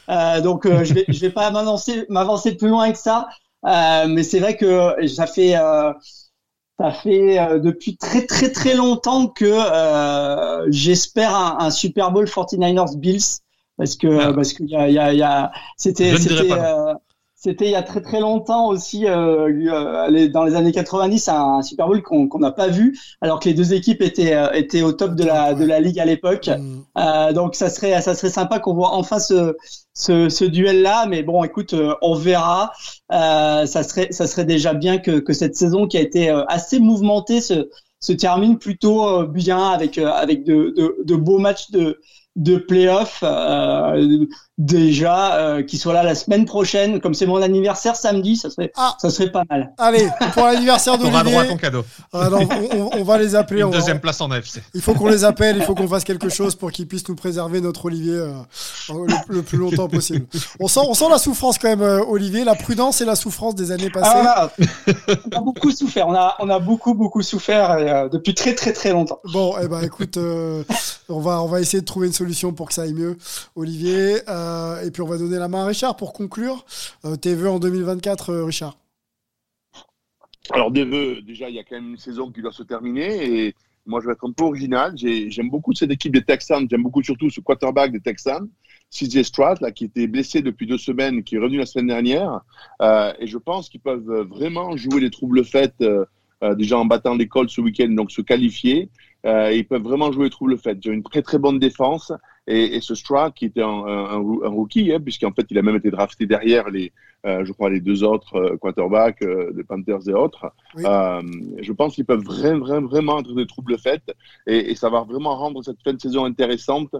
Euh, donc, euh, je vais, je vais pas m'avancer, m'avancer plus loin que ça. Euh, mais c'est vrai que ça fait, euh, ça fait euh, depuis très, très, très longtemps que euh, j'espère un, un Super Bowl forty-niners Bills parce que, ouais. parce que y a, y a, y a, c'était, c'était, C'était il y a très très longtemps aussi, euh, dans les années quatre-vingt-dix, un Super Bowl qu'on qu'on n'a pas vu, alors que les deux équipes étaient étaient au top de la de la ligue à l'époque. Mmh. Euh, donc ça serait ça serait sympa qu'on voit enfin ce ce, ce duel là, mais bon, écoute, on verra. Euh, ça serait ça serait déjà bien que que cette saison qui a été assez mouvementée se se termine plutôt bien avec avec de de, de beaux matchs de de play-off euh, déjà euh, qui soit là la semaine prochaine, comme c'est mon anniversaire samedi, ça serait ah. ça serait pas mal. Allez, pour l'anniversaire d'Olivier, on va droit à ton cadeau. Euh, non, on, on va les appeler. Une on, deuxième on, place en A F C. Il faut qu'on les appelle, il faut qu'on fasse quelque chose pour qu'ils puissent nous préserver notre Olivier euh, le, le plus longtemps possible. On sent on sent la souffrance quand même, euh, Olivier, la prudence et la souffrance des années passées. Ah, on, a, on a beaucoup souffert, on a on a beaucoup beaucoup souffert euh, depuis très très très longtemps. Bon, eh ben écoute, euh, on va on va essayer de trouver une solution pour que ça aille mieux, Olivier. Euh, et puis on va donner la main à Richard pour conclure. Euh, tes vœux en deux mille vingt-quatre, euh, Richard ? Alors, des vœux, déjà, il y a quand même une saison qui doit se terminer. Et moi, je vais être un peu original. J'ai, j'aime beaucoup cette équipe des Texans. J'aime beaucoup surtout ce quarterback des Texans, C J Stroud, là, qui était blessé depuis deux semaines, qui est revenu la semaine dernière. Euh, et je pense qu'ils peuvent vraiment jouer les troubles faits euh, euh, déjà en battant les Colts ce week-end, donc se qualifier. Euh, ils peuvent vraiment jouer les troubles faits. Ils ont une très, très bonne défense. Et, et ce Stroud, qui était un, un, un rookie, hein, puisqu'en fait, il a même été drafté derrière, les, euh, je crois, les deux autres euh, quarterbacks, euh, les Panthers et autres. Oui. Euh, je pense qu'ils peuvent vraiment, vraiment, vraiment être des troubles faits. Et, et ça va vraiment rendre cette fin de saison intéressante.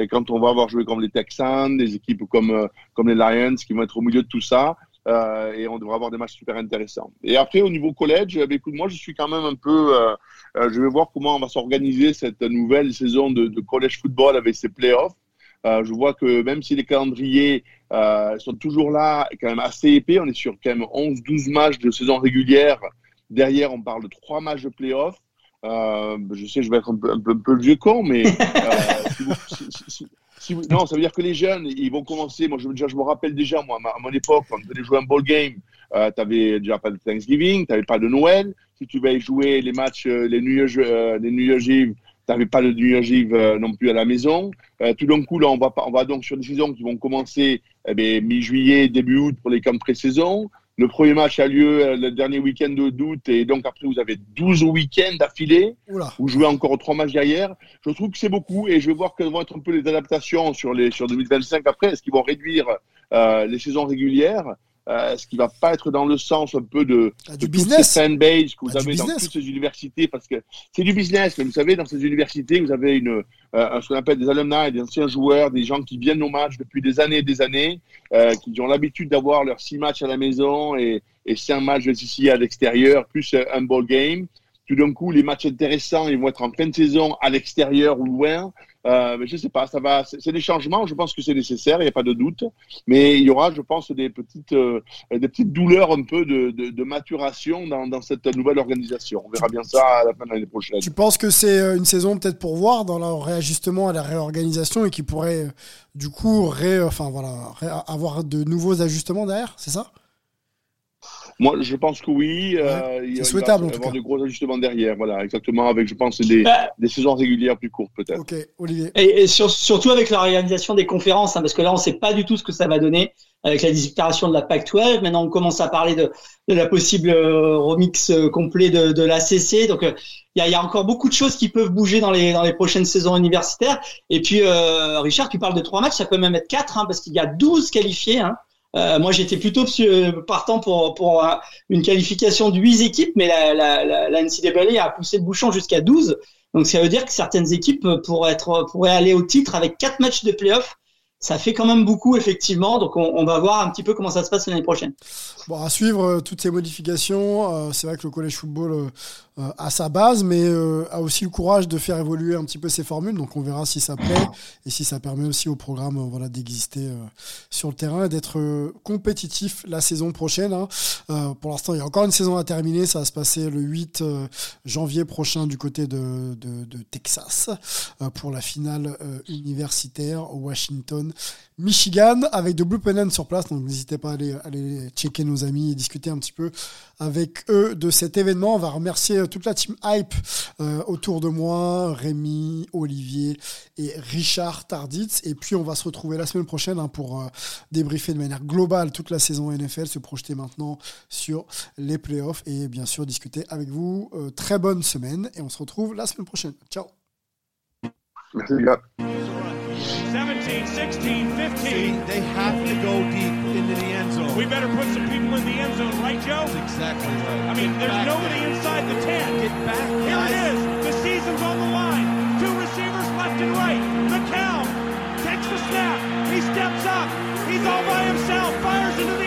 Et quand on va avoir joué comme les Texans, des équipes comme, euh, comme les Lions, qui vont être au milieu de tout ça, Euh, et on devrait avoir des matchs super intéressants. Et après, au niveau collège, eh bien, écoute, moi, je suis quand même un peu... Euh, euh, je vais voir comment on va s'organiser cette nouvelle saison de, de college football avec ses playoffs. Euh, je vois que même si les calendriers euh, sont toujours là, quand même assez épais, on est sur quand même onze douze matchs de saison régulière. Derrière, on parle de trois matchs de playoffs. Euh, je sais, je vais être un peu, un peu, un peu le vieux con, mais... Euh, si vous, si, si, si, Si vous... Non, ça veut dire que les jeunes, ils vont commencer. Moi, je, déjà, je me rappelle déjà, moi, à mon époque, quand tu allais jouer un ball game, euh, tu n'avais déjà pas de Thanksgiving, tu n'avais pas de Noël. Si tu vas jouer les matchs, euh, les New Year's, euh, les New Year's Eve, tu n'avais pas de New Year's Eve euh, non plus à la maison. Euh, tout d'un coup, là, on va, on va donc sur des saisons qui vont commencer eh bien, mi-juillet, début août pour les camps de pré-saison. Le premier match a lieu euh, le dernier week-end d'août et donc après, vous avez douze week-ends d'affilée. Oula. Vous jouez encore trois matchs derrière. Je trouve que c'est beaucoup et je vais voir quelles vont être un peu les adaptations sur, les, sur deux mille vingt-cinq après. Est-ce qu'ils vont réduire euh, les saisons régulières euh, Est-ce qu'il ne va pas être dans le sens un peu de, ah, de toutes ces fanbases que vous ah, avez dans toutes ces universités parce que c'est du business. Vous savez, dans ces universités, vous avez une... Euh, ce qu'on appelle des alumni, des anciens joueurs, des gens qui viennent aux matchs depuis des années et des années, euh, qui ont l'habitude d'avoir leurs six matchs à la maison et, et cinq matchs ici à l'extérieur, plus un ball game. Tout d'un coup, les matchs intéressants, ils vont être en fin de saison à l'extérieur ou loin. Euh, mais je ne sais pas, ça va, c'est, c'est des changements, je pense que c'est nécessaire, il n'y a pas de doute, mais il y aura, je pense, des petites, euh, des petites douleurs un peu de, de, de maturation dans, dans cette nouvelle organisation. On verra bien ça à la fin de l'année prochaine. Tu penses que c'est une saison peut-être pour voir dans le réajustement à la réorganisation et qui pourrait du coup ré, enfin, voilà, ré, avoir de nouveaux ajustements derrière, c'est ça ? Moi, je pense que oui. Ouais, euh, il va y avoir de gros ajustements derrière. Voilà, exactement. Avec, je pense, des, bah, des saisons régulières plus courtes, peut-être. Ok, Olivier. Et, et sur, surtout avec la réalisation des conférences, hein, parce que là, on ne sait pas du tout ce que ça va donner avec la disparition de la Pac douze. Maintenant, on commence à parler de, de la possible euh, remix euh, complet de, de l'A C C. Donc, il euh, y, a, y a encore beaucoup de choses qui peuvent bouger dans les, dans les prochaines saisons universitaires. Et puis, euh, Richard, tu parles de trois matchs, ça peut même être quatre, hein, parce qu'il y a douze qualifiés, hein. Euh, moi, j'étais plutôt partant pour, pour une qualification de huit équipes, mais la, la, la, la N C A A a poussé le bouchon jusqu'à douze. Donc, ça veut dire que certaines équipes pourraient, être, pourraient aller au titre avec quatre matchs de play-off. Ça fait quand même beaucoup, effectivement. Donc, on, on va voir un petit peu comment ça se passe l'année prochaine. Bon, à suivre euh, toutes ces modifications. Euh, c'est vrai que le college football euh, a sa base, mais euh, a aussi le courage de faire évoluer un petit peu ses formules. Donc, on verra si ça plaît et si ça permet aussi au programme euh, voilà, d'exister euh, sur le terrain et d'être euh, compétitif la saison prochaine. Hein. Euh, pour l'instant, il y a encore une saison à terminer. Ça va se passer le huit euh, janvier prochain du côté de, de, de Texas euh, pour la finale euh, universitaire au Washington Michigan avec de Blue Pennon sur place, donc n'hésitez pas à aller, à aller checker nos amis et discuter un petit peu avec eux de cet événement. On va remercier toute la team Hype euh, autour de moi, Rémi, Olivier et Richard Tardits, et puis on va se retrouver la semaine prochaine hein, pour euh, débriefer de manière globale toute la saison N F L, se projeter maintenant sur les playoffs et bien sûr discuter avec vous. Euh, très bonne semaine et on se retrouve la semaine prochaine. Ciao. Merci les gars. seventeen, sixteen, fifteen. See, they have to go deep into the end zone. We better put some people in the end zone, right, Joe? That's exactly right. I mean, there's nobody inside the ten. Get back. Here it is. The season's on the line. Two receivers left and right. McCown takes the snap. He steps up. He's all by himself. Fires into the